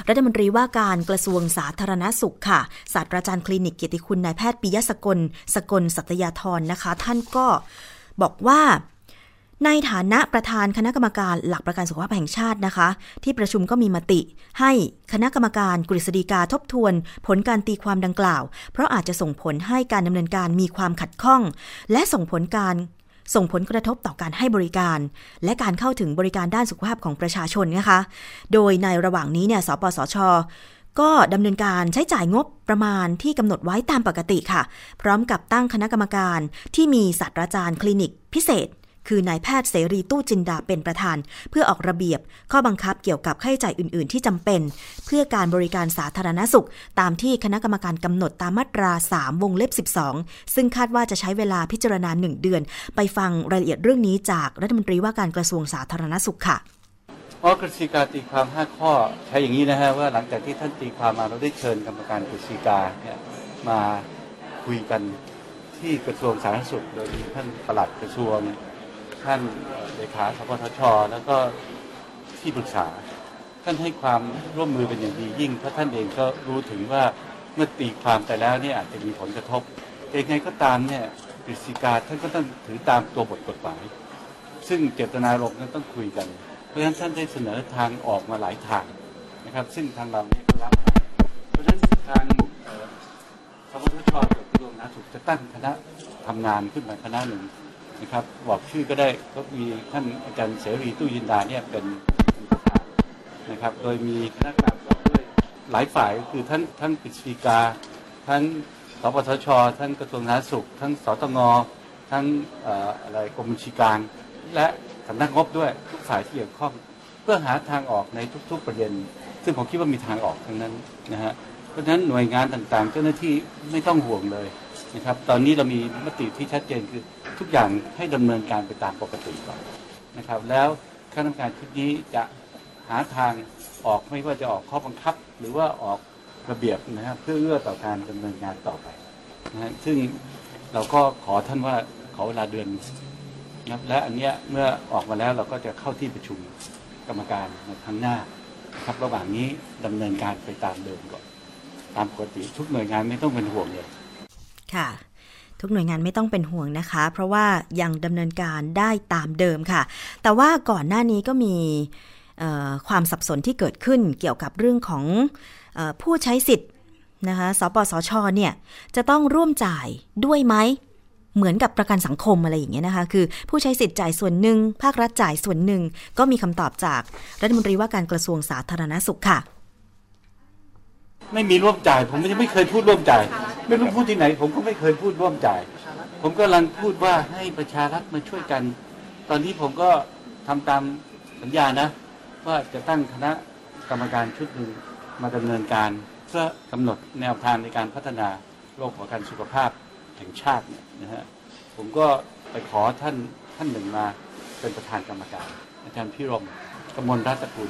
รัฐมนตรีว่าการกระทรวงสาธารณสุขค่ะศาสตราจารย์คลินิกเกียรติคุณนายแพทย์ปิยะสกลสัตยาธรนะคะท่านก็บอกว่าในฐานะประธานคณะกรรมการหลักประกันสุขภาพแห่งชาตินะคะที่ประชุมก็มีมติให้คณะกรรมการกฤษฎีกาทบทวนผลการตีความดังกล่าวเพราะอาจจะส่งผลให้การดำเนินการมีความขัดข้องและส่งผลการ ส่งผลกระทบต่อการให้บริการและการเข้าถึงบริการด้านสุขภาพของประชาชนนะคะโดยในระหว่างนี้เนี่ยสปสช.ก็ดำเนินการใช้จ่ายงบประมาณที่กำหนดไว้ตามปกติค่ะพร้อมกับตั้งคณะกรรมการที่มีศาสตราจารย์คลินิกพิเศษคือนายแพทย์เสรีตู้จินดาเป็นประธานเพื่อออกระเบียบข้อบังคับเกี่ยวกับค่าใช้จ่ายอื่นๆที่จำเป็นเพื่อการบริการสาธารณสุขตามที่คณะกรรมการกำหนดตามมาตรา3วงเล็บ12ซึ่งคาดว่าจะใช้เวลาพิจารณา1เดือนไปฟังรายละเอียดเรื่องนี้จากรัฐมนตรีว่าการกระทรวงสาธารณสุขค่ะข้อกฤษฎีกาตีความ5ข้อใช้อย่างนี้นะฮะว่าหลังจากที่ท่านตีความมาเราได้เชิญกรรมการกฤษฎีกาเนี่ยมาคุยกันที่กระทรวงสาธารณสุขโดยมีท่านปลัดกระทรวงท่านเลขาสปสช.แล้วก็ที่ปรึกษาท่านให้ความร่วมมือเป็นอย่างดียิ่งเพราะท่านเองก็รู้ถึงว่าเมื่อตีความไปแล้วเนี่ยอาจจะมีผลกระทบยังไงก็ตามเนี่ยกฤษฎีกาท่านก็ต้องถือตามตัวบทกฎหมายซึ่งเจตนารมณ์นั้นต้องคุยกันเพราะฉะนั้นท่านได้เสนอทางออกมาหลายทางนะครับซึ่งทางเราไม่รับเพราะฉะนั้นทางสปสช.กับกระทรวงสาธารณสุขจะตั้งคณะทำงานขึ้นมาคณะหนึ่งนะครับบอกชื่อก็ได้ก็มีท่านอาจารย์เสรีตู้ยินดาเนี่ยเป็นประธานนะครับโดยมีคณะกรรมการด้วยหลายฝ่ายคือทั้งกฤษฎีกาทั้งสปสช.ทั้งกระทรวงสาธารณสุขทั้งสตง.ทั้งอะไรกรมบัญชีกลางและสำนักงบด้วยทุกฝ่ายที่เกี่ยวข้องเพื่อหาทางออกในทุกๆประเด็นซึ่งผมคิดว่ามีทางออกทั้งนั้นนะฮะเพราะฉะนั้นหน่วยงานต่างๆเจ้าหน้าที่ไม่ต้องห่วงเลยนะครับตอนนี้เรามีมติที่ชัดเจนคือทุกอย่างให้ดำเนินการไปตามปกติก่อนนะครับแล้วคณะกรรมการชุดนี้จะหาทางออกไม่ว่าจะออกข้อบังคับหรือว่าออกระเบียบนะครับเพื่อเอื้อต่อการดำเนินงานต่อไปนะฮะซึ่งเราก็ขอท่านว่าขอเวลาเดือนนะครับและอันเนี้ยเมื่อออกมาแล้วเราก็จะเข้าที่ประชุมกรรมการในครั้งหน้าครับระหว่างนี้ดำเนินการไปตามเดิมก่อนตามปกติทุกหน่วยงานไม่ต้องเป็นห่วงเลยค่ะทุกหน่วยงานไม่ต้องเป็นห่วงนะคะเพราะว่ายังดำเนินการได้ตามเดิมค่ะแต่ว่าก่อนหน้านี้ก็มีความสับสนที่เกิดขึ้นเกี่ยวกับเรื่องของผู้ใช้สิทธิ์นะคะสปสช.เนี่ยจะต้องร่วมจ่ายด้วยไหมเหมือนกับประกันสังคมอะไรอย่างเงี้ยนะคะคือผู้ใช้สิทธิ์จ่ายส่วนหนึ่งภาครัฐจ่ายส่วนหนึ่งก็มีคำตอบจากรัฐมนตรีว่าการกระทรวงสาธารณสุขค่ะไม่มีร่วมจ่ายผมไม่เคยพูดร่วมจ่ายไม่รู้พูดที่ไหนผมก็ไม่เคยพูดร่วมจ่ายผมก็กำลังพูดว่าให้ประชารัฐมาช่วยกันตอนนี้ผมก็ทำตามสัญญานะว่าจะตั้งคณะกรรมการชุดหนึ่งมาดำเนินการเพื่อกำหนดแนวทางในการพัฒนาโลกประกันสุขภาพแห่งชาตินะฮะผมก็ไปขอท่านหนึ่งมาเป็นประธานกรรมการอาจารย์พิรมกมลรัตนกุล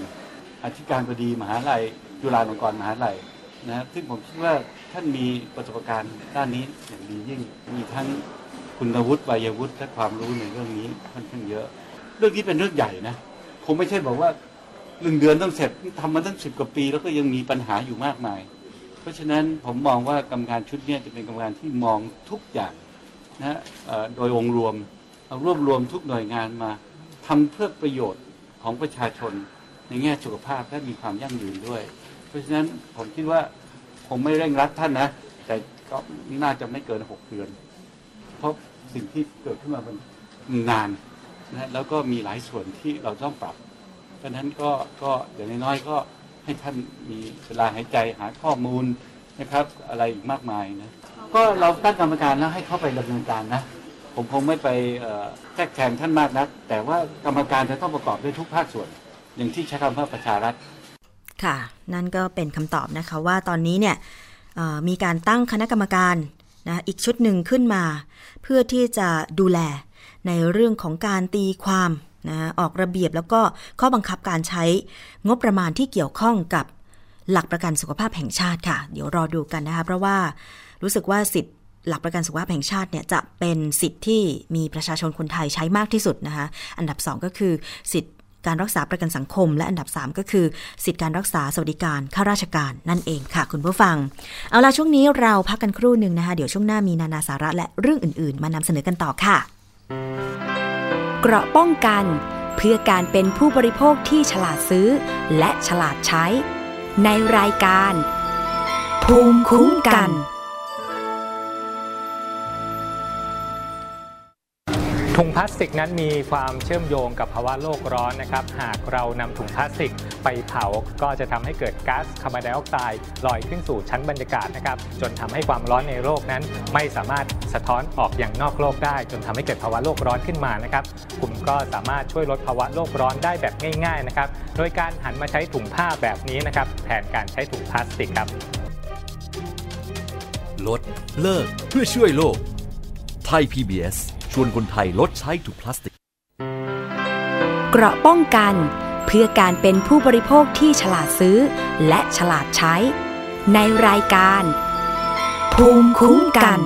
อธิการบดีมหาวิทยาลัยจุฬาลงกรณ์มหาวิทยาลัยนะซึ่งผมคิดว่าท่านมีประสบการณ์ด้านนี้อย่างดียิ่งมีทั้งคุณวุฒิวัยวุฒิและความรู้ในเรื่องนี้ค่อนข้างเยอะเรื่องนี้เป็นเรื่องใหญ่นะคงไม่ใช่บอกว่า1เดือนต้องเสร็จทำมาตั้ง10กว่าปีแล้วก็ยังมีปัญหาอยู่มากมายเพราะฉะนั้นผมมองว่ากรรมการชุดนี้จะเป็นกรรมการที่มองทุกอย่างนะโดยองค์รวมเอารวบรวมทุกหน่วยงานมาทำเพื่อประโยชน์ของประชาชนในแง่สุขภาพและมีความยั่งยืนด้วยเพราะฉะนั้นผมคิดว่าผมไม่เร่งรัดท่านนะแต่ก็น่าจะไม่เกิน6เดือนเพราะสิ่งที่เกิดขึ้นมามันนานนะแล้วก็มีหลายส่วนที่เราต้องปรับเพราะฉะนั้นก็อย่างน้อยๆก็ให้ท่านมีเวลาหายใจหาข้อมูลนะครับอะไรอีกมากมายนะก็เราตั้งกรรมการแล้วให้เข้าไปดำเนินการนะผมคงไม่ไปแทรกแซงท่านมากนักแต่ว่ากรรมการจะต้องประกอบด้วยทุกภาคส่วนอย่างที่ใช้คำว่าประชารัฐค่ะนั่นก็เป็นคำตอบนะคะว่าตอนนี้เนี่ยมีการตั้งคณะกรรมการนะอีกชุดหนึ่งขึ้นมาเพื่อที่จะดูแลในเรื่องของการตีความนะออกระเบียบแล้วก็ข้อบังคับการใช้งบประมาณที่เกี่ยวข้องกับหลักประกันสุขภาพแห่งชาติค่ะเดี๋ยวรอดูกันนะคะเพราะว่ารู้สึกว่าสิทธิหลักประกันสุขภาพแห่งชาติเนี่ยจะเป็นสิทธิที่มีประชาชนคนไทยใช้มากที่สุดนะคะอันดับ2ก็คือสิทธิการรักษาประกันสังคมและอันดับ3ก็คือสิทธิการรักษาสวัสดิการข้าราชการนั่นเองค่ะคุณผู้ฟังเอาล่ะช่วงนี้เราพักกันครู่นึงนะคะเดี๋ยวช่วงหน้ามีนานาสาระและเรื่องอื่นๆมานำเสนอกันต่อค่ะเกราะป้องกันเพื่อการเป็นผู้บริโภคที่ฉลาดซื้อและฉลาดใช้ในรายการภูมิคุ้มกัน ถุงพลาสติกนั้นมีความเชื่อมโยงกับภาวะโลกร้อนนะครับหากเรานำถุงพลาสติกไปเผาก็จะทำให้เกิดก๊าซคาร์บอนไดออกไซด์ลอยขึ้นสู่ชั้นบรรยากาศนะครับจนทำให้ความร้อนในโลกนั้นไม่สามารถสะท้อนออกอย่างนอกโลกได้จนทำให้เกิดภาวะโลกร้อนขึ้นมานะครับคุณก็สามารถช่วยลดภาวะโลกร้อนได้แบบง่ายๆนะครับโดยการหันมาใช้ถุงผ้าแบบนี้นะครับแทนการใช้ถุงพลาสติกครับลดเลิกเพื่อช่วยโลกไทย PBSชวนคนไทยลดใช้ถุงพลาสติกเกราะป้องกันเพื่อการเป็นผู้บริโภคที่ฉลาดซื้อและฉลาดใช้ในรายการภูมิคุ้มกัน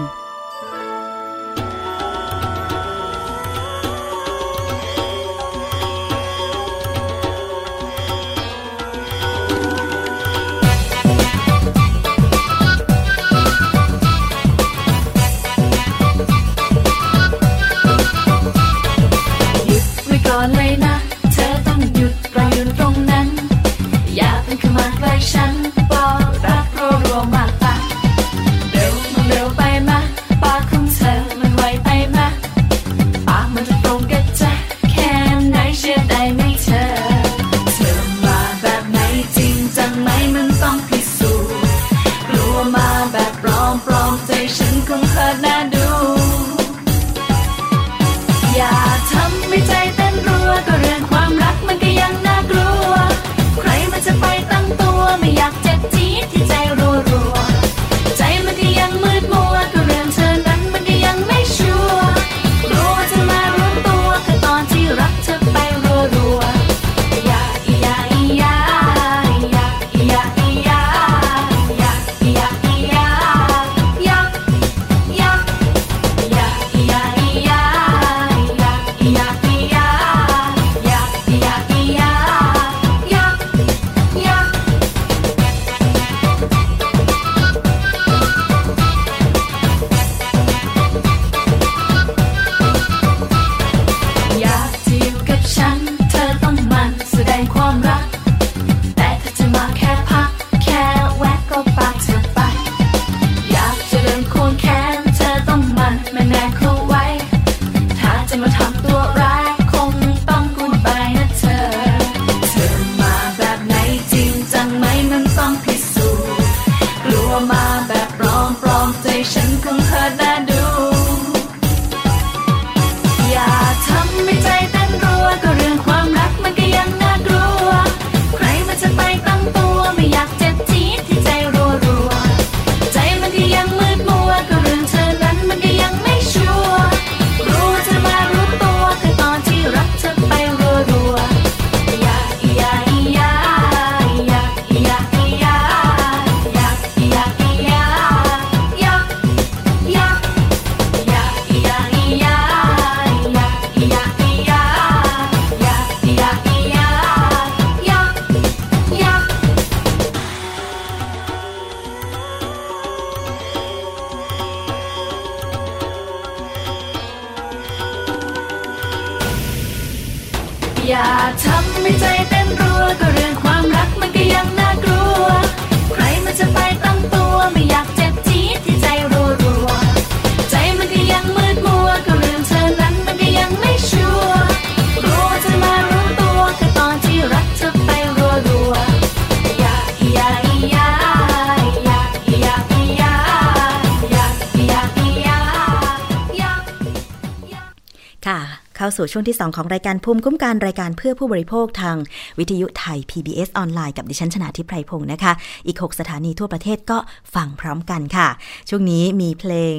สู่ช่วงที่2ของรายการภูมิคุ้มกันรายการเพื่อผู้บริโภคทางวิทยุไทย PBS ออนไลน์กับดิฉันชนาธิปไพพงศ์นะคะอีก6สถานีทั่วประเทศก็ฟังพร้อมกันค่ะช่วงนี้มีเพลง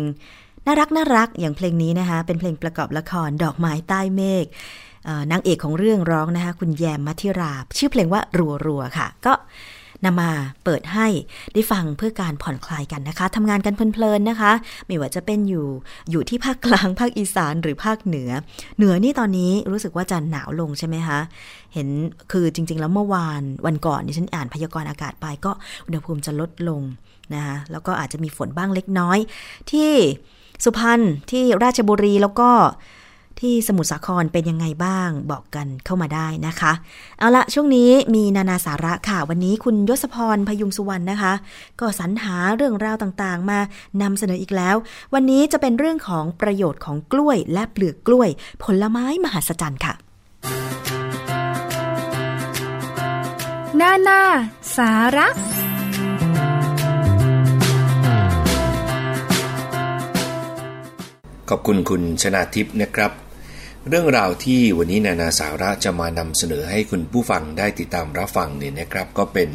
น่ารักอย่างเพลงนี้นะคะเป็นเพลงประกอบละครดอกไม้ใต้เมฆนางเอกของเรื่องร้องนะคะคุณแยมมัธิราชื่อเพลงว่ารัวค่ะก็นำมาเปิดให้ได้ฟังเพื่อการผ่อนคลายกันนะคะทำงานกันเพลินๆนะคะไม่ว่าจะเป็นอยู่ที่ภาคกลางภาคอีสานหรือภาคเหนือนี่ตอนนี้รู้สึกว่าจะหนาวลงใช่ไหมคะเห็นคือจริงๆแล้วเมื่อวานวันก่อนที่ฉันอ่านพยากรณ์อากาศไปก็อุณหภูมิจะลดลงนะคะแล้วก็อาจจะมีฝนบ้างเล็กน้อยที่สุพรรณที่ราชบุรีแล้วก็ ที่สมุทรสาครเป็นยังไงบ้างบอกกันเข้ามาได้นะคะเอาละช่วงนี้มีนานาสาระค่ะวันนี้คุณยศพรพยุงสุวรรณนะคะก็สรรหาเรื่องราวต่างๆมานำเสนออีกแล้ววันนี้จะเป็นเรื่องของประโยชน์ของกล้วยและเปลือกกล้วยผลไม้มหัศจรรย์ค่ะนานาสาระขอบคุณคุณชนาทิพย์นะครับเรื่องราวที่วันนี้นานาสาระจะมานำเสนอให้คุณผู้ฟังได้ติดตามรับฟังเนี่ยนะครับก็เป็น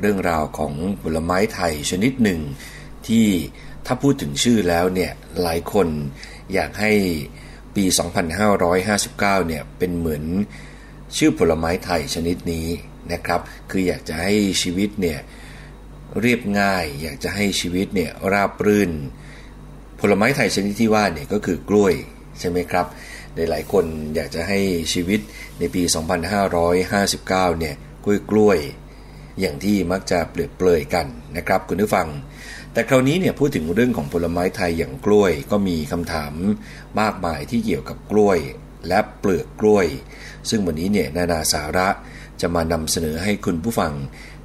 เรื่องราวของผลไม้ไทยชนิดหนึ่งที่ถ้าพูดถึงชื่อแล้วเนี่ยหลายคนอยากให้ปี2559เนี่ยเป็นเหมือนชื่อผลไม้ไทยชนิดนี้นะครับคืออยากจะให้ชีวิตเนี่ยเรียบง่ายอยากจะให้ชีวิตเนี่ยราบรื่นผลไม้ไทยชนิดที่ว่าเนี่ยก็คือกล้วยใช่ไหมครับหลายคนอยากจะให้ชีวิตในปี2559เนี่ยกล้วยอย่างที่มักจะเปรียบเปรยกันนะครับคุณผู้ฟังแต่คราวนี้เนี่ยพูดถึงเรื่องของผลไม้ไทยอย่างกล้วยก็มีคำถามมากมายที่เกี่ยวกับกล้วยและเปลือกกล้วยซึ่งวันนี้เนี่ยนานาสาระจะมานำเสนอให้คุณผู้ฟัง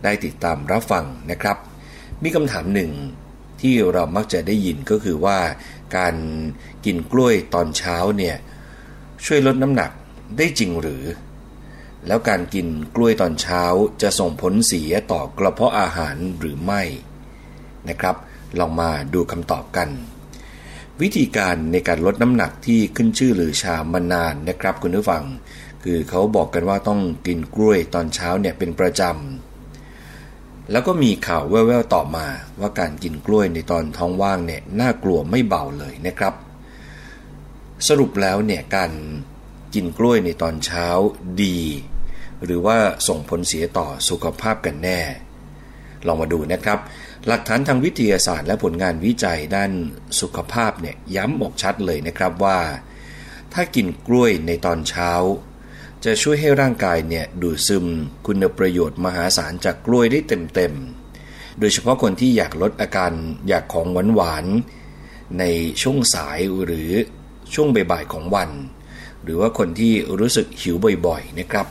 ได้ติดตามรับฟังนะครับมีคำถามหนึ่งที่เรามักจะได้ยินก็คือว่าการกินกล้วยตอนเช้าเนี่ยช่วยลดน้ำหนักได้จริงหรือแล้วการกินกล้วยตอนเช้าจะส่งผลเสียต่อกระเพาะอาหารหรือไม่นะครับลองมาดูคำตอบกันวิธีการในการลดน้ำหนักที่ขึ้นชื่อหรือชามานานนะครับคุณผู้ฟังคือเขาบอกกันว่าต้องกินกล้วยตอนเช้าเนี่ยเป็นประจำแล้วก็มีข่าวแว่วๆต่อมาว่าการกินกล้วยในตอนท้องว่างเนี่ยน่ากลัวไม่เบาเลยนะครับสรุปแล้วเนี่ยการกินกล้วยในตอนเช้าดีหรือว่าส่งผลเสียต่อสุขภาพกันแน่ลองมาดูนะครับหลักฐานทางวิทยาศาสตร์และผลงานวิจัยด้านสุขภาพเนี่ยย้ำบอกชัดเลยนะครับว่าถ้ากินกล้วยในตอนเช้าจะช่วยให้ร่างกายเนี่ยดูดซึมคุณประโยชน์มหาศาลจากกล้วยได้เต็มๆโดยเฉพาะคนที่อยากลดอาการอยากของหวานๆในช่วงสายหรือช่วงบ่ายๆของวันหรือว่าคนที่รู้สึกหิวบ่อยๆนะครับ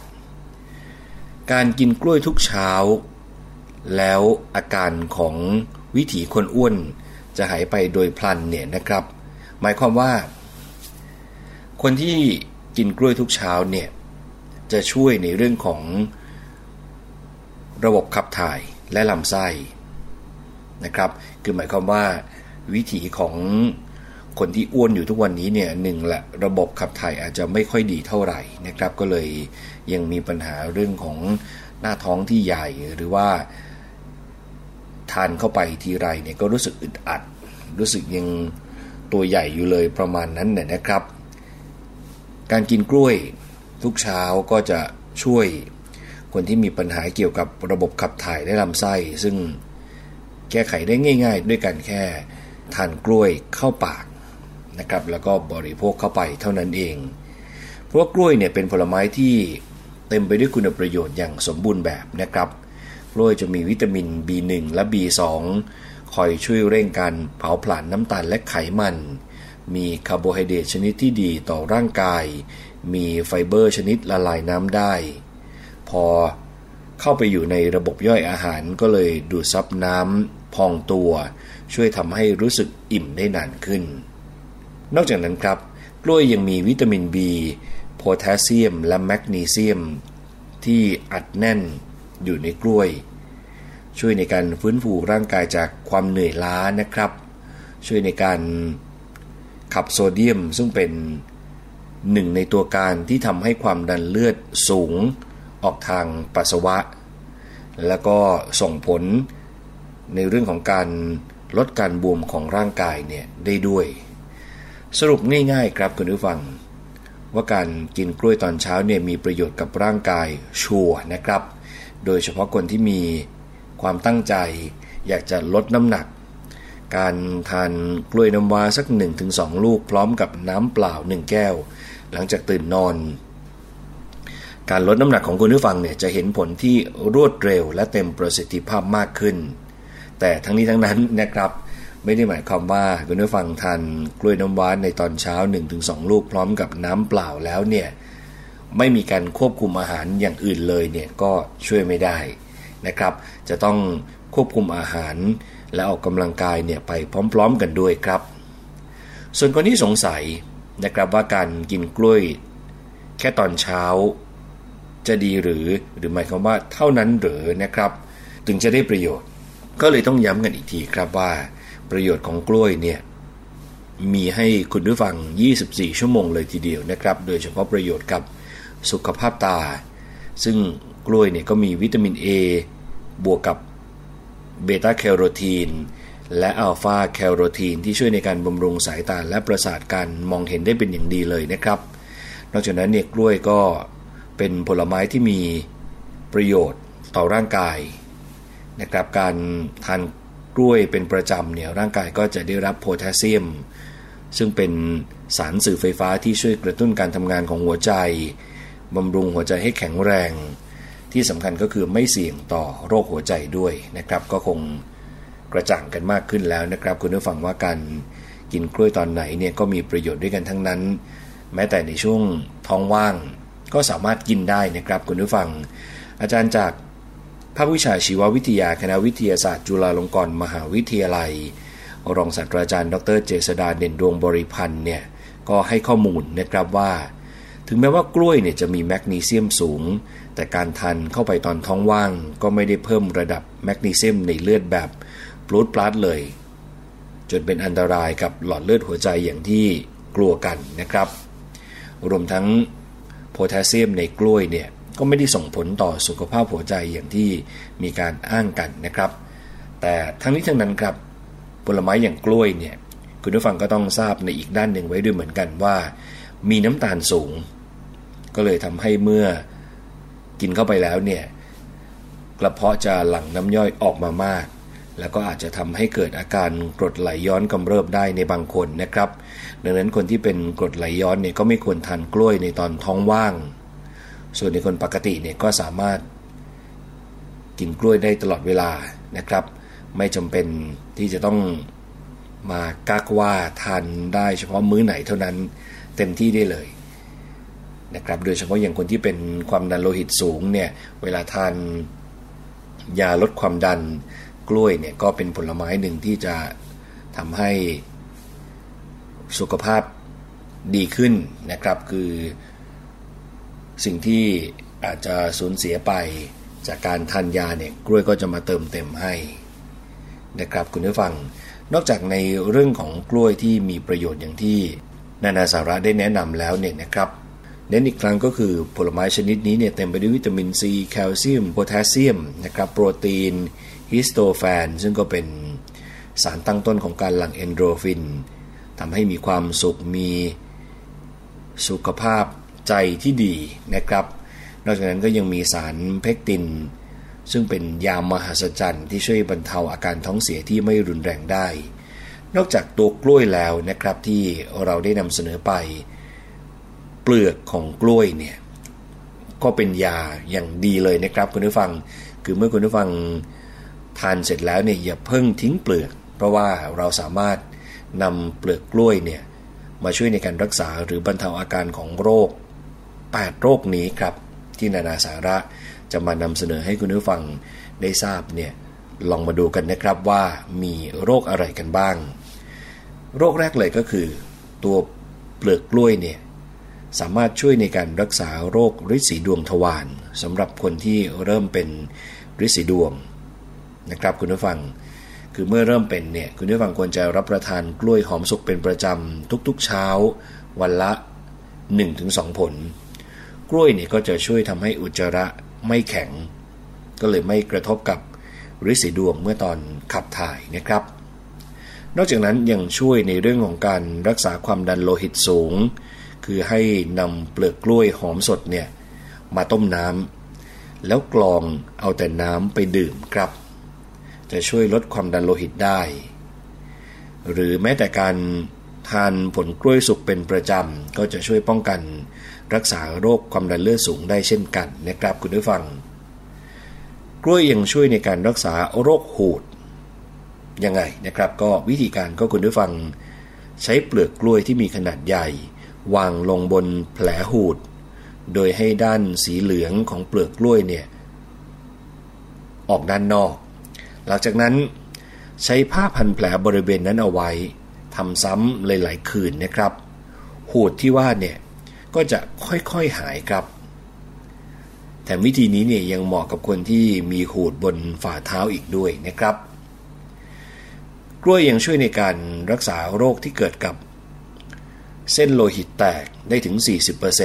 การกินกล้วยทุกเช้าแล้วอาการของวิถีคนอ้วนจะหายไปโดยพลันเนี่ยนะครับหมายความว่าคนที่กินกล้วยทุกเช้าเนี่ยจะช่วยในเรื่องของระบบขับถ่ายและลำไส้นะครับคือหมายความว่าวิถีของคนที่อ้วนอยู่ทุกวันนี้เนี่ยหนึ่งละระบบขับถ่ายอาจจะไม่ค่อยดีเท่าไหร่นะครับก็เลยยังมีปัญหาเรื่องของหน้าท้องที่ใหญ่หรือว่าทานเข้าไปทีไรเนี่ยก็รู้สึกอึดอัดรู้สึกยังตัวใหญ่อยู่เลยประมาณนั้นเนี่ยนะครับการกินกล้วยทุกเช้าก็จะช่วยคนที่มีปัญหาเกี่ยวกับระบบขับถ่ายและลำไส้ซึ่งแก้ไขได้ง่ายๆด้วยการแค่ทานกล้วยเข้าปากนะครับแล้วก็บริโภคเข้าไปเท่านั้นเองเพราะกล้วยเนี่ยเป็นผลไม้ที่เต็มไปด้วยคุณประโยชน์อย่างสมบูรณ์แบบนะครับกล้วยจะมีวิตามิน B1 และ B2 คอยช่วยเร่งการเผาผลาญน้ำตาลและไขมันมีคาร์โบไฮเดรตชนิดที่ดีต่อร่างกายมีไฟเบอร์ชนิดละลายน้ำได้พอเข้าไปอยู่ในระบบย่อยอาหารก็เลยดูดซับน้ำพองตัวช่วยทำให้รู้สึกอิ่มได้นานขึ้นนอกจากนั้นครับกล้วยยังมีวิตามิน Bโพแทสเซียมและแมกนีเซียมที่อัดแน่นอยู่ในกล้วยช่วยในการฟื้นฟูร่างกายจากความเหนื่อยล้านะครับช่วยในการขับโซเดียมซึ่งเป็นหนึ่งในตัวการที่ทำให้ความดันเลือดสูงออกทางปัสสาวะแล้วก็ส่งผลในเรื่องของการลดการบวมของร่างกายเนี่ยได้ด้วยสรุปง่ายๆครับคุณผู้ฟังว่าการกินกล้วยตอนเช้าเนี่ยมีประโยชน์กับร่างกายชัวร์นะครับโดยเฉพาะคนที่มีความตั้งใจอยากจะลดน้ำหนักการทานกล้วยน้ำว้าสัก 1-2 ลูกพร้อมกับน้ำเปล่า1แก้วหลังจากตื่นนอนการลดน้ำหนักของคุณผู้ฟังเนี่ยจะเห็นผลที่รวดเร็วและเต็มประสิทธิภาพมากขึ้นแต่ทั้งนี้ทั้งนั้นนะครับ ไม่ได้หมายความว่าคุณผู้ฟังทานกล้วยน้ำว้าในตอนเช้า 1-2 ลูกพร้อมกับน้ำเปล่าแล้วเนี่ยไม่มีการควบคุมอาหารอย่างอื่นเลยเนี่ยก็ช่วยไม่ได้นะครับจะต้องควบคุมอาหารและออกกำลังกายเนี่ยไปพร้อมๆกันด้วยครับส่วนคนที่สงสัยนะครับว่าการกินกล้วยแค่ตอนเช้าจะดีหรือหมายความว่าเท่านั้นหรือนะครับถึงจะได้ประโยชน์ก็เลยต้องย้ำกันอีกทีครับว่าประโยชน์ของกล้วยเนี่ยมีให้คุณผู้ฟัง24ชั่วโมงเลยทีเดียวนะครับโดยเฉพาะประโยชน์กับสุขภาพตาซึ่งกล้วยเนี่ยก็มีวิตามิน A บวกกับเบต้าแคโรทีนและอัลฟาแคโรทีนที่ช่วยในการบำรุงสายตาและประสาทการมองเห็นได้เป็นอย่างดีเลยนะครับนอกจากนั้นเนี่ยกล้วยก็เป็นผลไม้ที่มีประโยชน์ต่อร่างกายนะครับการทานกล้วยเป็นประจำเนี่ยร่างกายก็จะได้รับโพแทสเซียมซึ่งเป็นสารสื่อไฟฟ้าที่ช่วยกระตุ้นการทำงานของหัวใจบำรุงหัวใจให้แข็งแรงที่สำคัญก็คือไม่เสี่ยงต่อโรคหัวใจด้วยนะครับก็คงกระจ่างกันมากขึ้นแล้วนะครับคุณผู้ฟังว่าการกินกล้วยตอนไหนเนี่ยก็มีประโยชน์ด้วยกันทั้งนั้นแม้แต่ในช่วงท้องว่างก็สามารถกินได้นะครับคุณผู้ฟังอาจารย์จากภาควิชาชีววิทยาคณะวิทยาศาสตร์จุฬาลงกรณ์มหาวิทยาลัยรองศาสตราจารย์ดร.เจษฎาเด่นดวงบริพันธ์เนี่ยก็ให้ข้อมูลนะครับว่าถึงแม้ว่ากล้วยเนี่ยจะมีแมกนีเซียมสูงแต่การทานเข้าไปตอนท้องว่างก็ไม่ได้เพิ่มระดับแมกนีเซียมในเลือดแบบพลุดพลาดเลยจนเป็นอันตรายกับหลอดเลือดหัวใจอย่างที่กลัวกันนะครับรวมทั้งโพแทสเซียมในกล้วยเนี่ยก็ไม่ได้ส่งผลต่อสุขภาพหัวใจอย่างที่มีการอ้างกันนะครับแต่ทั้งนี้ทั้งนั้นครับผลไม้อย่างกล้วยเนี่ยคุณผู้ฟังก็ต้องทราบในอีกด้านหนึ่งไว้ด้วยเหมือนกันว่ามีน้ำตาลสูงก็เลยทำให้เมื่อกินเข้าไปแล้วเนี่ยกระเพาะจะหลั่งน้ำย่อยออกมามากแล้วก็อาจจะทำให้เกิดอาการกรดไหลย้อนกำเริบได้ในบางคนนะครับดังนั้นคนที่เป็นกรดไหลย้อนเนี่ยก็ไม่ควรทานกล้วยในตอนท้องว่างส่วนในคนปกติเนี่ยก็สามารถกินกล้วยได้ตลอดเวลานะครับไม่จำเป็นที่จะต้องมากักว่าทานได้เฉพาะมื้อไหนเท่านั้นเต็มที่ได้เลยนะครับโดยเฉพาะอย่างคนที่เป็นความดันโลหิตสูงเนี่ยเวลาทานยาลดความดันกล้วยเนี่ยก็เป็นผลไม้หนึ่งที่จะทำให้สุขภาพดีขึ้นนะครับคือสิ่งที่อาจจะสูญเสียไปจากการทานยาเนี่ยกล้วยก็จะมาเติมเต็มให้นะครับคุณผู้ฟังนอกจากในเรื่องของกล้วยที่มีประโยชน์อย่างที่นานาสาระได้แนะนำแล้วเนี่ยนะครับเน้นอีกครั้งก็คือผลไม้ชนิดนี้เนี่ยเต็มไปด้วยวิตามินซีแคลเซียมโพแทสเซียมนะครับโปรตีนฮิสโตแฟนซึ่งก็เป็นสารตั้งต้นของการหลั่งเอนโดรฟินทำให้มีความสุขมีสุขภาพใจที่ดีนะครับนอกจากนั้นก็ยังมีสารเพกตินซึ่งเป็นยามหัศจรรย์ที่ช่วยบรรเทาอาการท้องเสียที่ไม่รุนแรงได้นอกจากตัวกล้วยแล้วนะครับที่เราได้นำเสนอไปเปลือกของกล้วยเนี่ยก็เป็นยาอย่างดีเลยนะครับคุณผู้ฟังคือเมื่อคุณผู้ฟังทานเสร็จแล้วเนี่ยอย่าเพิ่งทิ้งเปลือกเพราะว่าเราสามารถนำเปลือกกล้วยเนี่ยมาช่วยในการรักษาหรือบรรเทาอาการของโรค8โรคนี้ครับที่นานาสาระจะมานำเสนอให้คุณผู้ฟังได้ทราบเนี่ยลองมาดูกันนะครับว่ามีโรคอะไรกันบ้างโรคแรกเลยก็คือตัวเปลือกกล้วยเนี่ยสามารถช่วยในการรักษาโรคฤทธิ์สีดวงทวารสำหรับคนที่เริ่มเป็นฤทธิ์สีดวงนะครับคุณผู้ฟังคือเมื่อเริ่มเป็นเนี่ยคุณผู้ฟังควรจะรับประทานกล้วยหอมสุกเป็นประจำทุกๆเช้าวันละ 1-2 ผลกล้วยเนี่ยก็จะช่วยทำให้อุจจาระไม่แข็งก็เลยไม่กระทบกับฤทธิ์สีดวงเมื่อตอนขับถ่ายนะครับนอกจากนั้นยังช่วยในเรื่องของการรักษาความดันโลหิตสูงคือให้นำเปลือกกล้วยหอมสดเนี่ยมาต้มน้ำแล้วกรองเอาแต่น้ำไปดื่มครับจะช่วยลดความดันโลหิตได้หรือแม้แต่การทานผลกล้วยสุกเป็นประจำก็จะช่วยป้องกันรักษาโรคความดันเลือดสูงได้เช่นกันนะครับคุณผู้ฟังกล้วยยังช่วยในการรักษาโรคหูด ยังไงนะครับก็วิธีการก็คุณผู้ฟังใช้เปลือกกล้วยที่มีขนาดใหญ่วางลงบนแผลหูดโดยให้ด้านสีเหลืองของเปลือกกล้วยเนี่ยออกด้านนอกหลังจากนั้นใช้ผ้าพันแผลบริเวณนั้นเอาไว้ทำซ้ำหลายๆคืนนะครับหูดที่ว่าเนี่ยก็จะค่อยๆหายครับแถมวิธีนี้เนี่ยยังเหมาะกับคนที่มีหูดบนฝ่าเท้าอีกด้วยนะครับกล้วยยังช่วยในการรักษาโรคที่เกิดกับเส้นโลหิตแตกได้ถึง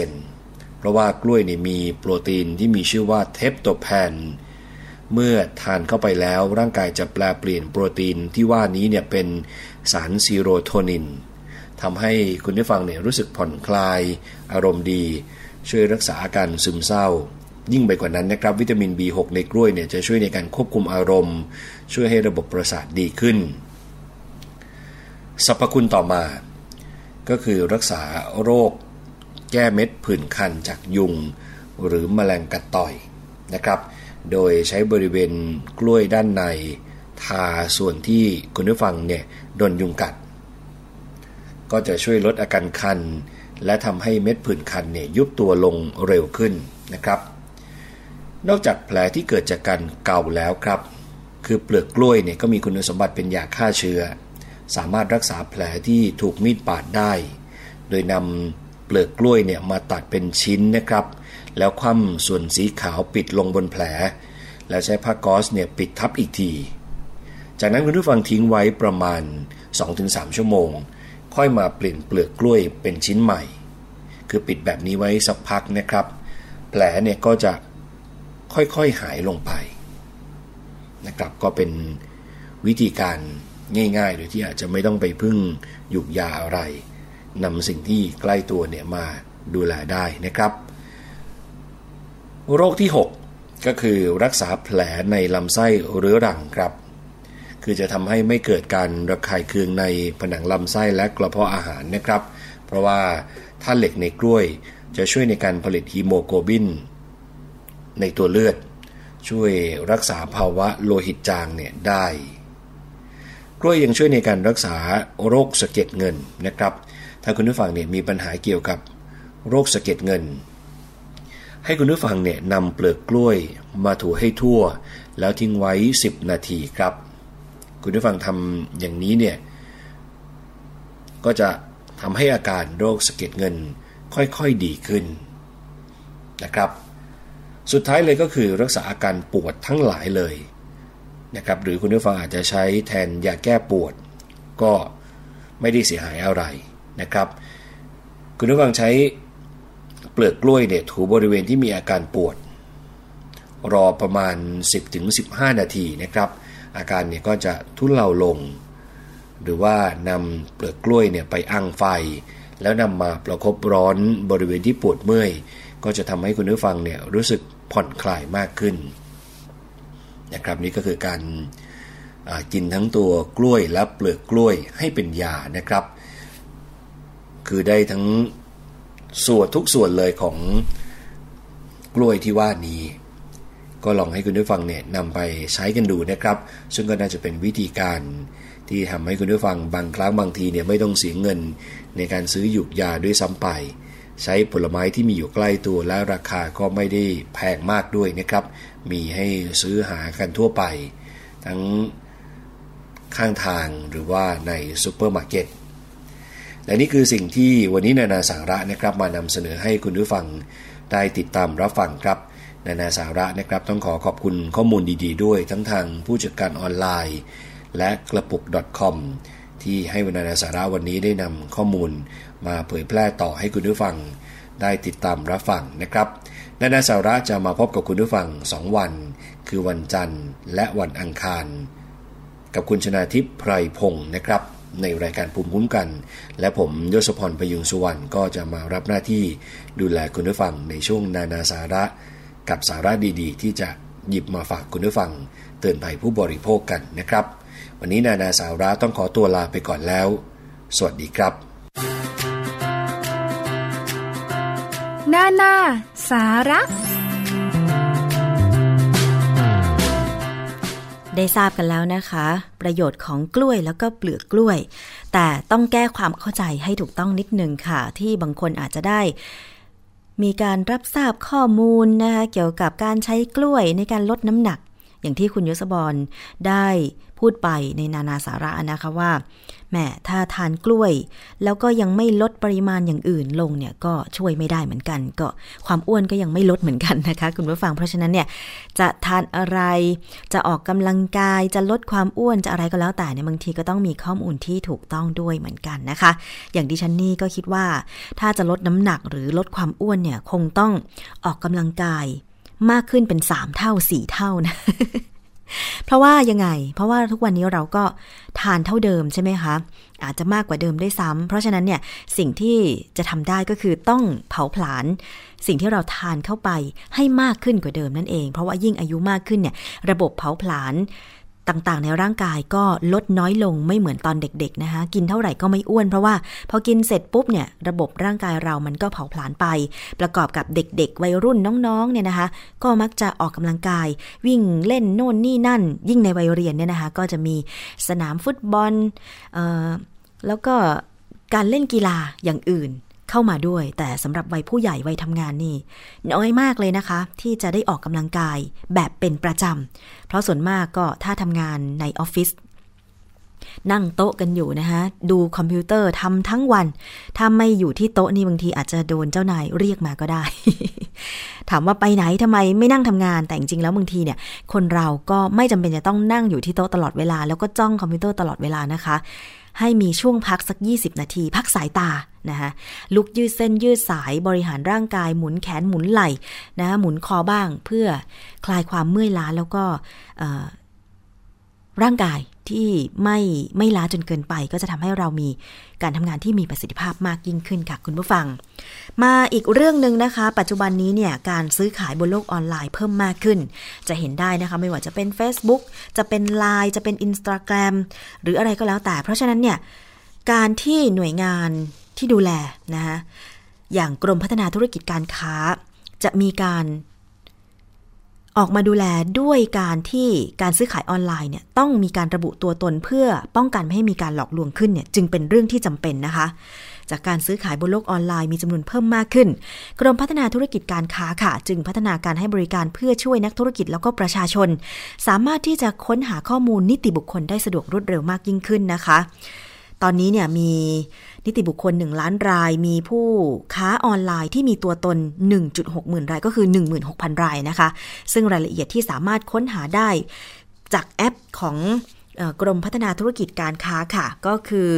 40% เพราะว่ากล้วยเนี่ยมีโปรตีนที่มีชื่อว่าเทปโตแพนเมื่อทานเข้าไปแล้วร่างกายจะแปลเปลี่ยนโปรตีนที่ว่านี้เนี่ยเป็นสารซีโรโทนินทำให้คุณผู้ฟังเนี่ยรู้สึกผ่อนคลายอารมณ์ดีช่วยรักษาอาการซึมเศร้ายิ่งไปกว่านั้นนะครับวิตามิน B6 ในกล้วยเนี่ยจะช่วยในการควบคุมอารมณ์ช่วยให้ระบบประสาทดีขึ้นสรรพคุณต่อมาก็คือรักษาโรคแก้เม็ดผื่นคันจากยุงหรือแมลงกัดต่อยนะครับโดยใช้บริเวณกล้วยด้านในทาส่วนที่คุณผู้ฟังเนี่ยโดนยุงกัดก็จะช่วยลดอาการคันและทำให้เม็ดผื่นคันเนี่ยยุบตัวลงเร็วขึ้นนะครับนอกจากแผลที่เกิดจากการเกาแล้วครับคือเปลือกกล้วยเนี่ยก็มีคุณสมบัติเป็นยาฆ่าเชื้อสามารถรักษาแผลที่ถูกมีดบาดได้โดยนำเปลือกกล้วยเนี่ยมาตัดเป็นชิ้นนะครับแล้วคว่ำส่วนสีขาวปิดลงบนแผลแล้วใช้ผ้าก๊อซเนี่ยปิดทับอีกทีจากนั้นคุณผู้ฟังทิ้งไว้ประมาณ 2-3 ชั่วโมงค่อยมาเปลี่ยนเปลือกกล้วยเป็นชิ้นใหม่คือปิดแบบนี้ไว้สักพักนะครับแผลเนี่ยก็จะค่อยๆหายลงไปนะครับก็เป็นวิธีการง่ายๆโดยที่อาจจะไม่ต้องไปพึ่งหยูกยาอะไรนำสิ่งที่ใกล้ตัวเนี่ยมาดูแลได้นะครับโรคที่6ก็คือรักษาแผลในลำไส้เรื้อรังครับคือจะทำให้ไม่เกิดการระคายเคืองในผนังลำไส้และกระเพาะอาหารนะครับเพราะว่าธาตุเหล็กในกล้วยจะช่วยในการผลิตฮีโมโกลบินในตัวเลือดช่วยรักษาภาวะโลหิตจางเนี่ยได้กล้วยยังช่วยในการรักษาโรคสะเก็ดเงินนะครับถ้าคุณผู้ฟังเนี่ยมีปัญหาเกี่ยวกับโรคสะเก็ดเงินให้คุณผู้ฟังเนี่ยนำเปลือกกล้วยมาถูให้ทั่วแล้วทิ้งไว้10นาทีครับคุณผู้ฟังทำอย่างนี้เนี่ยก็จะทำให้อาการโรคสะเก็ดเงินค่อยๆดีขึ้นนะครับสุดท้ายเลยก็คือรักษาอาการปวดทั้งหลายเลยนะครับหรือคุณผู้ฟังอาจจะใช้แทนยาแก้ปวดก็ไม่ได้เสียหายอะไรนะครับคุณผู้ฟังใช้เปลือกกล้วยเนี่ยถูบริเวณที่มีอาการปวดรอประมาณ 10-15 นาทีนะครับอาการเนี่ยก็จะทุเลาลงหรือว่านำเปลือกกล้วยเนี่ยไปอั้งไฟแล้วนำมาประคบร้อนบริเวณที่ปวดเมื่อยก็จะทำให้คุณผู้ฟังเนี่ยรู้สึกผ่อนคลายมากขึ้นนะครับนี่ก็คือการกินทั้งตัวกล้วยและเปลือกกล้วยให้เป็นยานะครับคือได้ทั้งส่วนทุกส่วนเลยของกล้วยที่ว่านี้ก็ลองให้คุณผู้ฟังเนี่ยนำไปใช้กันดูนะครับซึ่งก็น่าจะเป็นวิธีการที่ทำให้คุณผู้ฟังบางครั้งบางทีเนี่ยไม่ต้องเสียเงินในการซื้อหยูกยาด้วยซ้ำไปใช้ผลไม้ที่มีอยู่ใกล้ตัวและราคาก็ไม่ได้แพงมากด้วยนะครับมีให้ซื้อหากันทั่วไปทั้งข้างทางหรือว่าในซุปเปอร์มาร์เก็ตและนี่คือสิ่งที่วันนี้นานาสาระนะครับมานำเสนอให้คุณผู้ฟังได้ติดตามรับฟังครับนานาสาระนะครับต้องขอขอบคุณข้อมูลดีๆด้วยทั้งทางผู้จัดการออนไลน์และกระปุก .com ที่ให้นานาสาระวันนี้ได้นำข้อมูลมาเผยแพร่ต่อให้คุณผู้ฟังได้ติดตามรับฟังนะครับนานาสาระจะมาพบกับคุณผู้ฟัง2วันคือวันจันทร์และวันอังคารกับคุณชนาทิพย์ไพรพงศ์นะครับในรายการภูมิคุ้มกันและผมยศพรพยุงสุวรรณก็จะมารับหน้าที่ดูแลคุณผู้ฟังในช่วงนานาสาระกับสาระดีๆที่จะหยิบมาฝากคุณผู้ฟังเตือนภัยผู้บริโภคกันนะครับวันนี้นานาสาระต้องขอตัวลาไปก่อนแล้วสวัสดีครับนานาสาระ ได้ทราบกันแล้วนะคะประโยชน์ของกล้วยแล้วก็เปลือกกล้วยแต่ต้องแก้ความเข้าใจให้ถูกต้องนิดนึงค่ะที่บางคนอาจจะได้มีการรับทราบข้อมูลนะคะเกี่ยวกับการใช้กล้วยในการลดน้ำหนักอย่างที่คุณยศบรได้พูดไปในนานาสาระนะคะว่าแหมถ้าทานกล้วยแล้วก็ยังไม่ลดปริมาณอย่างอื่นลงเนี่ยก็ช่วยไม่ได้เหมือนกันก็ความอ้วนก็ยังไม่ลดเหมือนกันนะคะคุณผู้ฟังเพราะฉะนั้นเนี่ยจะทานอะไรจะออกกำลังกายจะลดความอ้วนจะอะไรก็แล้วแต่เนี่ยบางทีก็ต้องมีข้อมูลที่ถูกต้องด้วยเหมือนกันนะคะอย่างดิฉันนี่ก็คิดว่าถ้าจะลดน้ำหนักหรือลดความอ้วนเนี่ยคงต้องออกกำลังกายมากขึ้นเป็น3เท่า4เท่านะเพราะว่ายังไงเพราะว่าทุกวันนี้เราก็ทานเท่าเดิมใช่ไหมคะอาจจะมากกว่าเดิมด้วยซ้ำเพราะฉะนั้นเนี่ยสิ่งที่จะทำได้ก็คือต้องเผาผลาญสิ่งที่เราทานเข้าไปให้มากขึ้นกว่าเดิมนั่นเองเพราะว่ายิ่งอายุมากขึ้นเนี่ยระบบเผาผลาญต่างๆในร่างกายก็ลดน้อยลงไม่เหมือนตอนเด็กๆนะคะกินเท่าไหร่ก็ไม่อ้วนเพราะว่าพอกินเสร็จปุ๊บเนี่ยระบบร่างกายเรามันก็เผาผลาญไปประกอบกับเด็กๆวัยรุ่นน้องๆเนี่ยนะคะก็มักจะออกกำลังกายวิ่งเล่นโน่นนี่นั่นยิ่งในวัยเรียนเนี่ยนะคะก็จะมีสนามฟุตบอลแล้วก็การเล่นกีฬาอย่างอื่นเข้ามาด้วยแต่สำหรับวัยผู้ใหญ่วัยทำงานนี่น้อยมากเลยนะคะที่จะได้ออกกำลังกายแบบเป็นประจำเพราะส่วนมากก็ถ้าทำงานในออฟฟิศนั่งโต๊ะกันอยู่นะคะดูคอมพิวเตอร์ทำทั้งวันถ้าไม่อยู่ที่โต๊ะนี่บางทีอาจจะโดนเจ้านายเรียกมาก็ได้ ถามว่าไปไหนทำไมไม่นั่งทำงานแต่จริงๆแล้วบางทีเนี่ยคนเราก็ไม่จำเป็นจะต้องนั่งอยู่ที่โต๊ะตลอดเวลาแล้วก็จ้องคอมพิวเตอร์ตลอดเวลานะคะให้มีช่วงพักสัก20นาทีพักสายตานะคะลุกยืดเส้นยืดสายบริหารร่างกายหมุนแขนหมุนไหล่นะหมุนคอบ้างเพื่อคลายความเมื่อยล้าแล้วก็ร่างกายที่ไม่ล้าจนเกินไปก็จะทำให้เรามีการทำงานที่มีประสิทธิภาพมากยิ่งขึ้นค่ะคุณผู้ฟังมาอีกเรื่องนึงนะคะปัจจุบันนี้เนี่ยการซื้อขายบนโลกออนไลน์เพิ่มมากขึ้นจะเห็นได้นะคะไม่ว่าจะเป็น Facebook จะเป็น LINE จะเป็น Instagram หรืออะไรก็แล้วแต่เพราะฉะนั้นเนี่ยการที่หน่วยงานที่ดูแลนะคะอย่างกรมพัฒนาธุรกิจการค้าจะมีการออกมาดูแลด้วยการที่การซื้อขายออนไลน์เนี่ยต้องมีการระบุตัวตนเพื่อป้องกันไม่ให้มีการหลอกลวงขึ้นเนี่ยจึงเป็นเรื่องที่จำเป็นนะคะจากการซื้อขายบนโลกออนไลน์มีจำนวนเพิ่มมากขึ้นกรมพัฒนาธุรกิจการค้าค่ะจึงพัฒนาการให้บริการเพื่อช่วยนักธุรกิจแล้วก็ประชาชนสามารถที่จะค้นหาข้อมูลนิติบุคคลได้สะดวกรวดเร็วมากยิ่งขึ้นนะคะตอนนี้เนี่ยมีนิติบุคคล1ล้านรายมีผู้ค้าออนไลน์ที่มีตัวตน 1.6 หมื่นรายก็คือ 16,000 รายนะคะซึ่งรายละเอียดที่สามารถค้นหาได้จากแอปของกรมพัฒนาธุรกิจการค้าค่ะก็คือ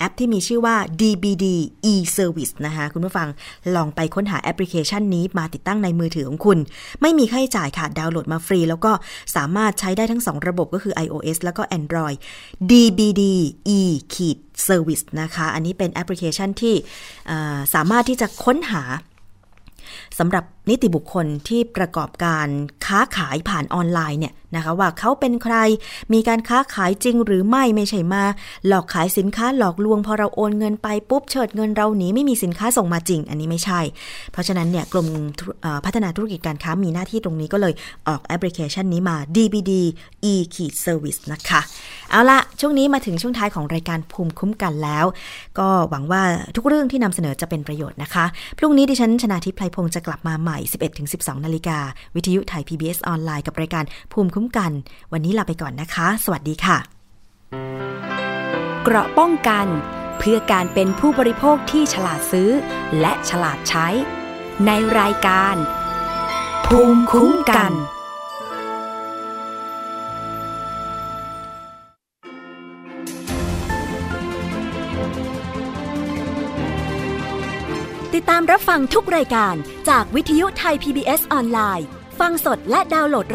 แอปที่มีชื่อว่า DBD e-service นะคะคุณผู้ฟังลองไปค้นหาแอปพลิเคชันนี้มาติดตั้งในมือถือของคุณไม่มีค่าใช้จ่ายค่ะดาวน์โหลดมาฟรีแล้วก็สามารถใช้ได้ทั้ง2ระบบก็คือ iOS แล้วก็ Android DBD e-service นะคะอันนี้เป็นแอปพลิเคชันที่สามารถที่จะค้นหาสำหรับนิติบุคคลที่ประกอบการค้าขายผ่านออนไลน์เนี่ยนะคะว่าเขาเป็นใครมีการค้าขายจริงหรือไม่ใช่มาหลอกขายสินค้าหลอกลวงพอเราโอนเงินไปปุ๊บเชิดเงินเราหนีไม่มีสินค้าส่งมาจริงอันนี้ไม่ใช่เพราะฉะนั้นเนี่ยกรมพัฒนาธุรกิจการค้ามีหน้าที่ตรงนี้ก็เลยออกแอปพลิเคชันนี้มา DBD e-service นะคะเอาละช่วงนี้มาถึงช่วงท้ายของรายการภูมิคุ้มกันแล้วก็หวังว่าทุกเรื่องที่นำเสนอจะเป็นประโยชน์นะคะพรุ่งนี้ดิฉันชนาธิปไพพงศ์จะกลับมาใหม่ 11-12 น.วิทยุไทย PBS ออนไลน์กับรายการภูมิคุ้มกันวันนี้ลาไปก่อนนะคะสวัสดีค่ะเกราะป้องกันเพื่อการเป็นผู้บริโภคที่ฉลาดซื้อและฉลาดใช้ในรายการภูมิคุ้มกันติดตามรับฟังทุกรายการจากวิทยุไทย PBS ออนไลน์ฟังสดและดาวน์โหลด